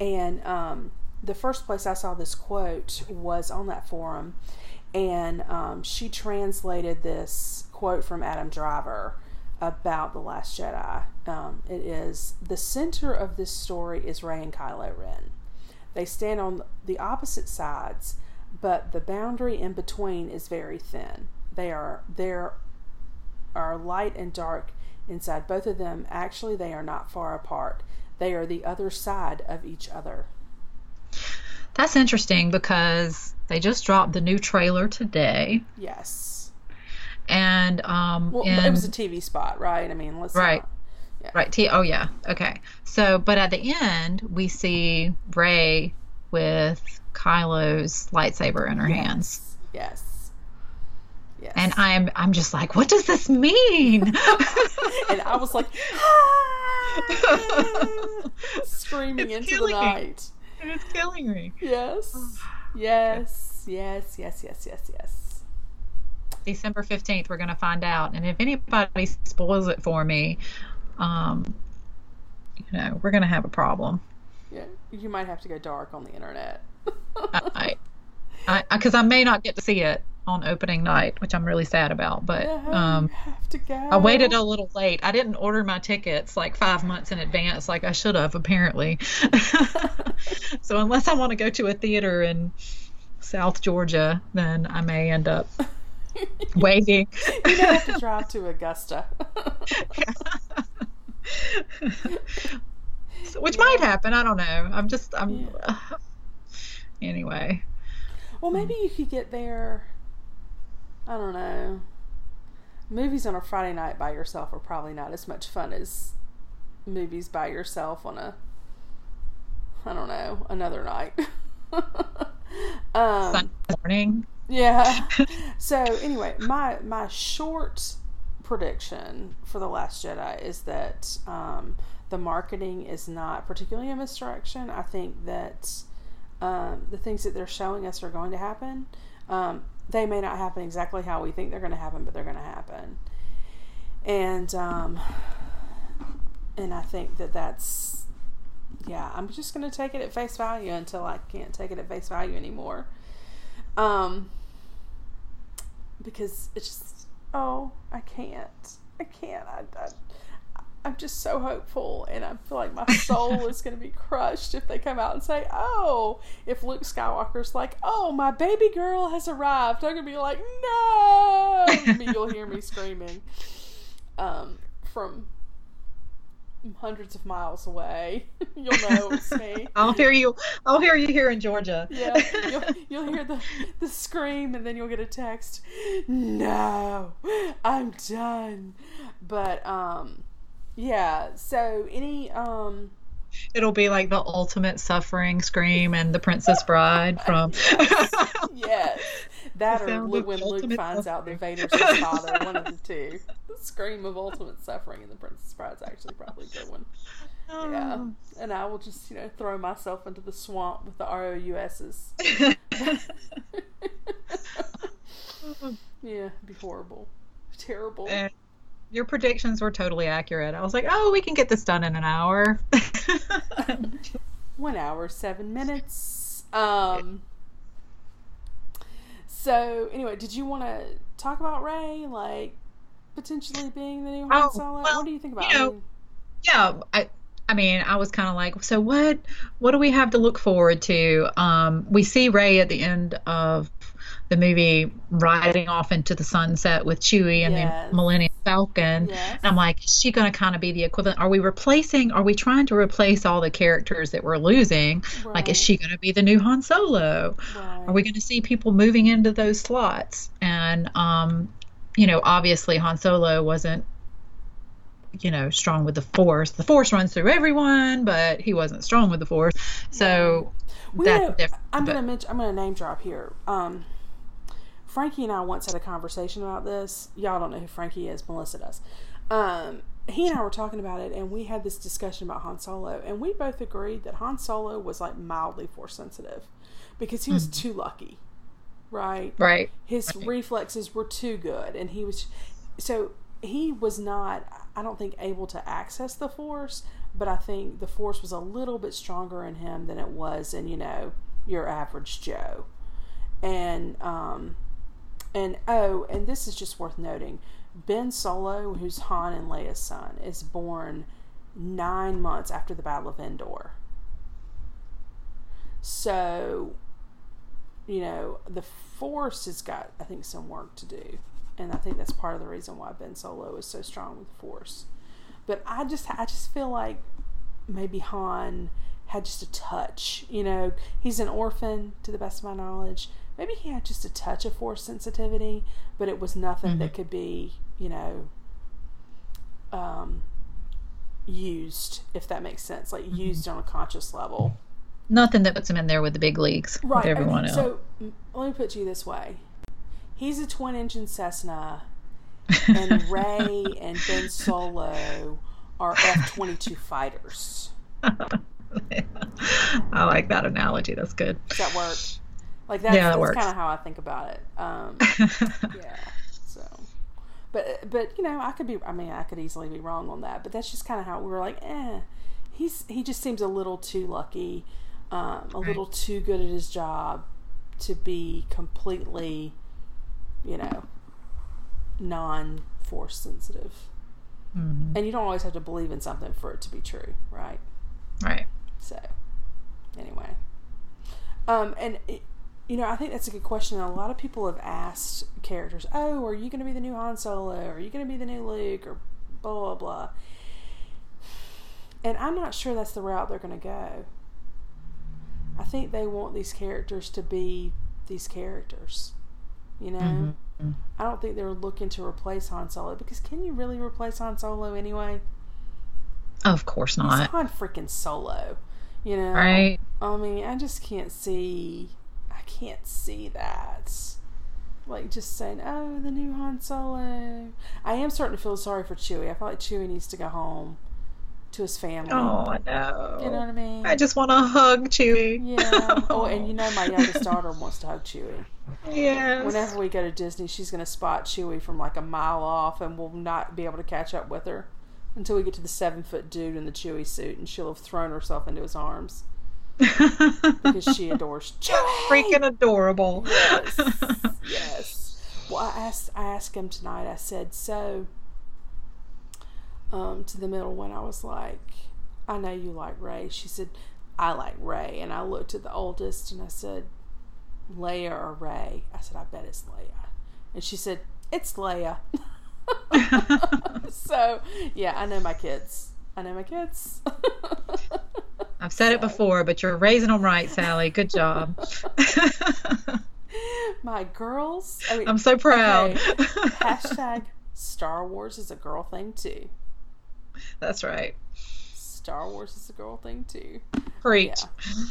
And um, the first place I saw this quote was on that forum, and um, she translated this quote from Adam Driver about The Last Jedi. Um, it is, the center of this story is Rey and Kylo Ren. They stand on the opposite sides, but the boundary in between is very thin. They are there are light and dark inside both of them. Actually, they are not far apart. They are the other side of each other. That's interesting, because they just dropped the new trailer today. Yes. And um well, in, it was a T V spot, right? I mean, let's right. Not, yeah. Right. T oh yeah. Okay. So, but at the end we see Rey with Kylo's lightsaber in her yes, hands. Yes. Yes. And I'm I'm just like, what does this mean? And I was like, ah! Screaming it's into the night. Me. It's killing me. Yes. Yes. Yes. Yes. Yes. Yes. Yes. December fifteenth, we're gonna find out. And if anybody spoils it for me, um, you know, we're gonna have a problem. Yeah, you might have to go dark on the internet. I, because I, I, I may not get to see it on opening night, which I'm really sad about, but um, I waited a little late. I didn't order my tickets like five months in advance like I should have, apparently. So unless I want to go to a theater in South Georgia, then I may end up waiting. You don't have to drive to Augusta. So, which yeah. might happen. I don't know. I'm just, I'm, yeah. uh, anyway. Well, maybe you could get there. I don't know. Movies on a Friday night by yourself are probably not as much fun as movies by yourself on a, I don't know, another night. um, Sunday morning. Yeah. So anyway, my my short prediction for The Last Jedi is that um, the marketing is not particularly a misdirection. I think that um, the things that they're showing us are going to happen. Um, They may not happen exactly how we think they're going to happen, but they're going to happen. And, um, and I think that that's, yeah, I'm just going to take it at face value until I can't take it at face value anymore. Um, because it's just, oh, I can't, I can't, I, I, I'm just so hopeful, and I feel like my soul is going to be crushed if they come out and say, oh, if Luke Skywalker's like, oh, my baby girl has arrived, I'm going to be like, no. You'll hear me screaming um, from hundreds of miles away. You'll know it's me. I'll hear you. I'll hear you here in Georgia. Yeah, you'll, you'll hear the, the scream, and then you'll get a text, no, I'm done. But, um... yeah, so any... um it'll be like the ultimate suffering scream and The Princess Bride from... yes, yes. That or Luke, when Luke finds suffering. Out that Vader's his father, one of the two. The scream of ultimate suffering in The Princess Bride is actually probably a good one. Oh. Yeah, and I will just, you know, throw myself into the swamp with the R O U S's. Yeah, it'd be horrible. Terrible. And- Your predictions were totally accurate. I was like, oh, we can get this done in an hour. One hour, seven minutes. Um, so, anyway, did you want to talk about Rey, like, potentially being the new Han Solo? Oh, well, what do you think about you know, Yeah, I I mean, I was kind of like, so what, what do we have to look forward to? Um, we see Rey at the end of the movie riding off into the sunset with Chewie and yes. the Millennium Falcon. Yes. And I'm like, is she going to kind of be the equivalent? Are we replacing, are we trying to replace all the characters that we're losing? Right. Like, is she going to be the new Han Solo? Right. Are we going to see people moving into those slots? And, um, you know, obviously Han Solo wasn't, you know, strong with the Force. The Force runs through everyone, but he wasn't strong with the Force. So yeah. that's know, different. I'm going to mention, I'm going to name drop here. Um, Frankie and I once had a conversation about this. Y'all don't know who Frankie is. Melissa does. Um, he and I were talking about it, and we had this discussion about Han Solo, and we both agreed that Han Solo was like mildly Force sensitive because he was mm-hmm. too lucky, right? Right. His right. reflexes were too good, and he was so he was not, I don't think, able to access the Force, but I think the Force was a little bit stronger in him than it was in, you know, your average Joe, and um. And, oh, and this is just worth noting, Ben Solo, who's Han and Leia's son, is born nine months after the Battle of Endor. So, you know, the Force has got, I think, some work to do. And I think that's part of the reason why Ben Solo is so strong with the Force. But I just, I just feel like maybe Han had just a touch. You know, he's an orphan, to the best of my knowledge. Maybe he had just a touch of Force sensitivity, but it was nothing mm-hmm. that could be, you know, um, used, if that makes sense. Like, mm-hmm. used on a conscious level. Nothing that puts him in there with the big leagues. Right. With everyone okay. else. So, let me put you this way. He's a twin-engine Cessna, and Rey and Ben Solo are F twenty-two fighters. I like that analogy. That's good. Does that work? Like that's, yeah, that that's kind of how I think about it. Um, yeah. So, but but you know, I could be. I mean, I could easily be wrong on that. But that's just kind of how we were like, eh. He's he just seems a little too lucky, um, a right. little too good at his job, to be completely, you know, non-force sensitive. Mm-hmm. And you don't always have to believe in something for it to be true, right? Right. So, anyway. Um, and, it, you know, I think that's a good question. A lot of people have asked characters, oh, are you going to be the new Han Solo? Are you going to be the new Luke? Or blah, blah, blah. And I'm not sure that's the route they're going to go. I think they want these characters to be these characters. You know? Mm-hmm. I don't think they're looking to replace Han Solo. Because can you really replace Han Solo anyway? Of course not. He's Han freaking Solo. You know? Right. I mean, I just can't see... I can't see that. Like, just saying, oh, the new Han Solo. I am starting to feel sorry for Chewie. I feel like Chewie needs to go home. To his family. Oh, I know. You know what I mean? I just want to hug Chewie. Yeah. Oh, and you know my youngest daughter wants to hug Chewie. Yes. Whenever we go to Disney, she's going to spot Chewie from like a mile off, and we'll not be able to catch up with her until we get to the seven-foot dude in the Chewie suit, and she'll have thrown herself into his arms. Because she adores Chewie. Freaking adorable. Yes. Yes. Well, I asked, I asked him tonight, I said, so... Um, to the middle one, I was like, I know you like Rey. She said, I like Rey. And I looked at the oldest and I said, Leia or Rey? I said, I bet it's Leia. And she said, it's Leia. So, yeah, I know my kids. I know my kids. I've said so. It before, but you're raising them right, Sally. Good job. My girls. I mean, I'm so proud. Okay. Hashtag Star Wars is a girl thing, too. That's right. Star Wars is a girl thing too. Preach.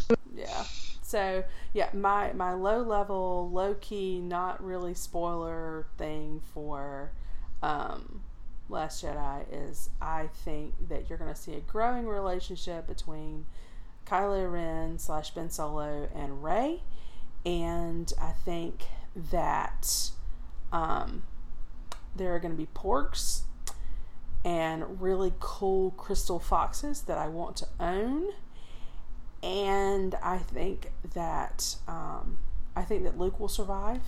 Yeah. Yeah. So yeah, my my low level, low key, not really spoiler thing for um, Last Jedi is I think that you're going to see a growing relationship between Kylo Ren slash Ben Solo and Rey, and I think that um, there are going to be porks. And really cool crystal foxes that I want to own, and I think that um, I think that Luke will survive,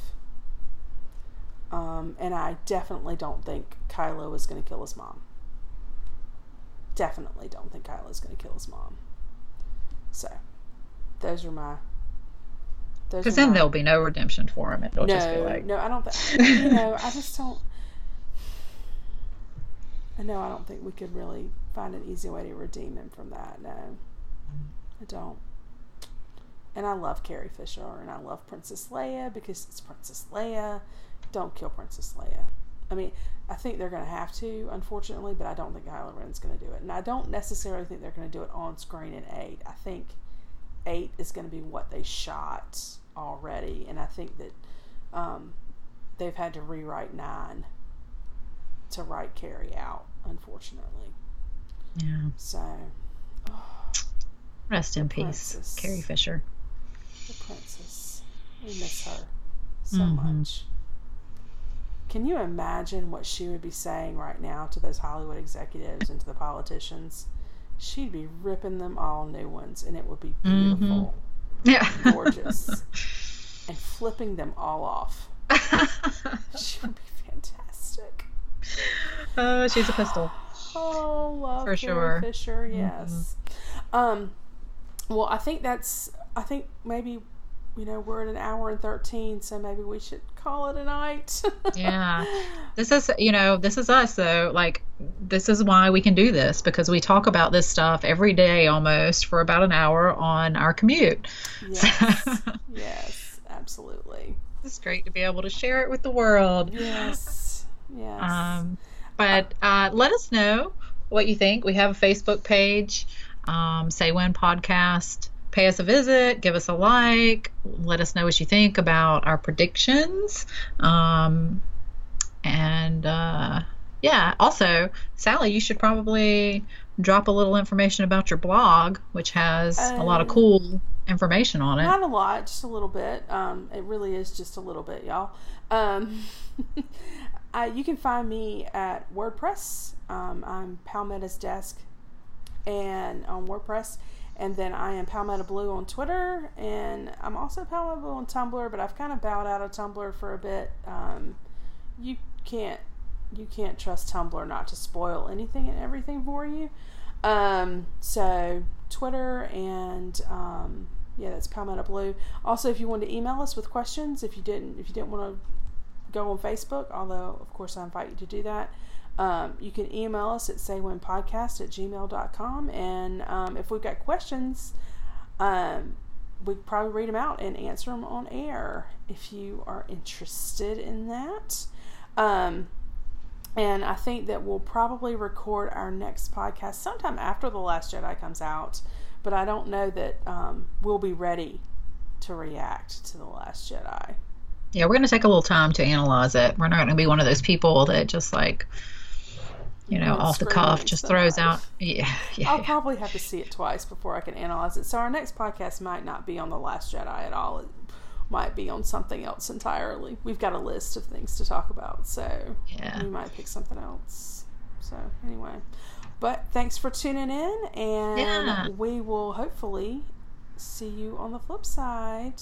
um, and I definitely don't think Kylo is going to kill his mom. Definitely don't think Kylo is going to kill his mom. So, those are my. Because then my, there'll be no redemption for him. It'll no, just be like no, I don't. Th- you know, I just don't. No, I don't think we could really find an easy way to redeem him from that. No, I don't. And I love Carrie Fisher, and I love Princess Leia because it's Princess Leia. Don't kill Princess Leia. I mean, I think they're going to have to, unfortunately, but I don't think Kylo Ren's going to do it. And I don't necessarily think they're going to do it on screen in eight. I think eight is going to be what they shot already, and I think that um, they've had to rewrite nine. To write Carrie out, unfortunately. Yeah. So. Oh, rest in peace, princess. Carrie Fisher. The princess. We miss her so mm-hmm. much. Can you imagine what she would be saying right now to those Hollywood executives and to the politicians? She'd be ripping them all new ones, and it would be beautiful. Mm-hmm. Yeah. And gorgeous. And flipping them all off. She would be fantastic. Oh, she's a pistol. Oh, love for sure. Fisher, yes. Mm-hmm. Um, well, I think that's. I think maybe, you know, we're at an hour and thirteen, so maybe we should call it a night. Yeah, this is you know this is us though. Like this is why we can do this because we talk about this stuff every day almost for about an hour on our commute. Yes, yes, absolutely. It's great to be able to share it with the world. Yes. Yes. Um, but uh, let us know what you think. We have a Facebook page, um, Say When Podcast. Pay us a visit, give us a like, let us know what you think about our predictions. Um, and uh, yeah, also, Sally, you should probably drop a little information about your blog, which has um, a lot of cool information on it. Not a lot, just a little bit. Um, it really is just a little bit, y'all. Um, Uh, you can find me at WordPress. Um, I'm Palmetta's Desk and on WordPress. And then I am Palmetto Blue on Twitter, and I'm also Palmetto Blue on Tumblr, but I've kind of bowed out of Tumblr for a bit. Um, you can't you can't trust Tumblr not to spoil anything and everything for you. Um, so Twitter and um, yeah, that's Palmetto Blue. Also, if you want to email us with questions, if you didn't if you didn't want to go on Facebook, although of course I invite you to do that. Um, you can email us at saywhenpodcast at gmail dot com, and um, if we've got questions, um, we'd probably read them out and answer them on air if you are interested in that. Um, and I think that we'll probably record our next podcast sometime after The Last Jedi comes out, but I don't know that um, we'll be ready to react to The Last Jedi. Yeah, we're going to take a little time to analyze it. We're not going to be one of those people that just like... You know, off the cuff, just throws out. Yeah, yeah. I'll probably have to see it twice before I can analyze it. So our next podcast might not be on The Last Jedi at all. It might be on something else entirely. We've got a list of things to talk about, so yeah. We might pick something else. So anyway, but thanks for tuning in, and yeah. We will hopefully see you on the flip side.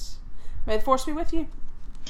May the Force be with you.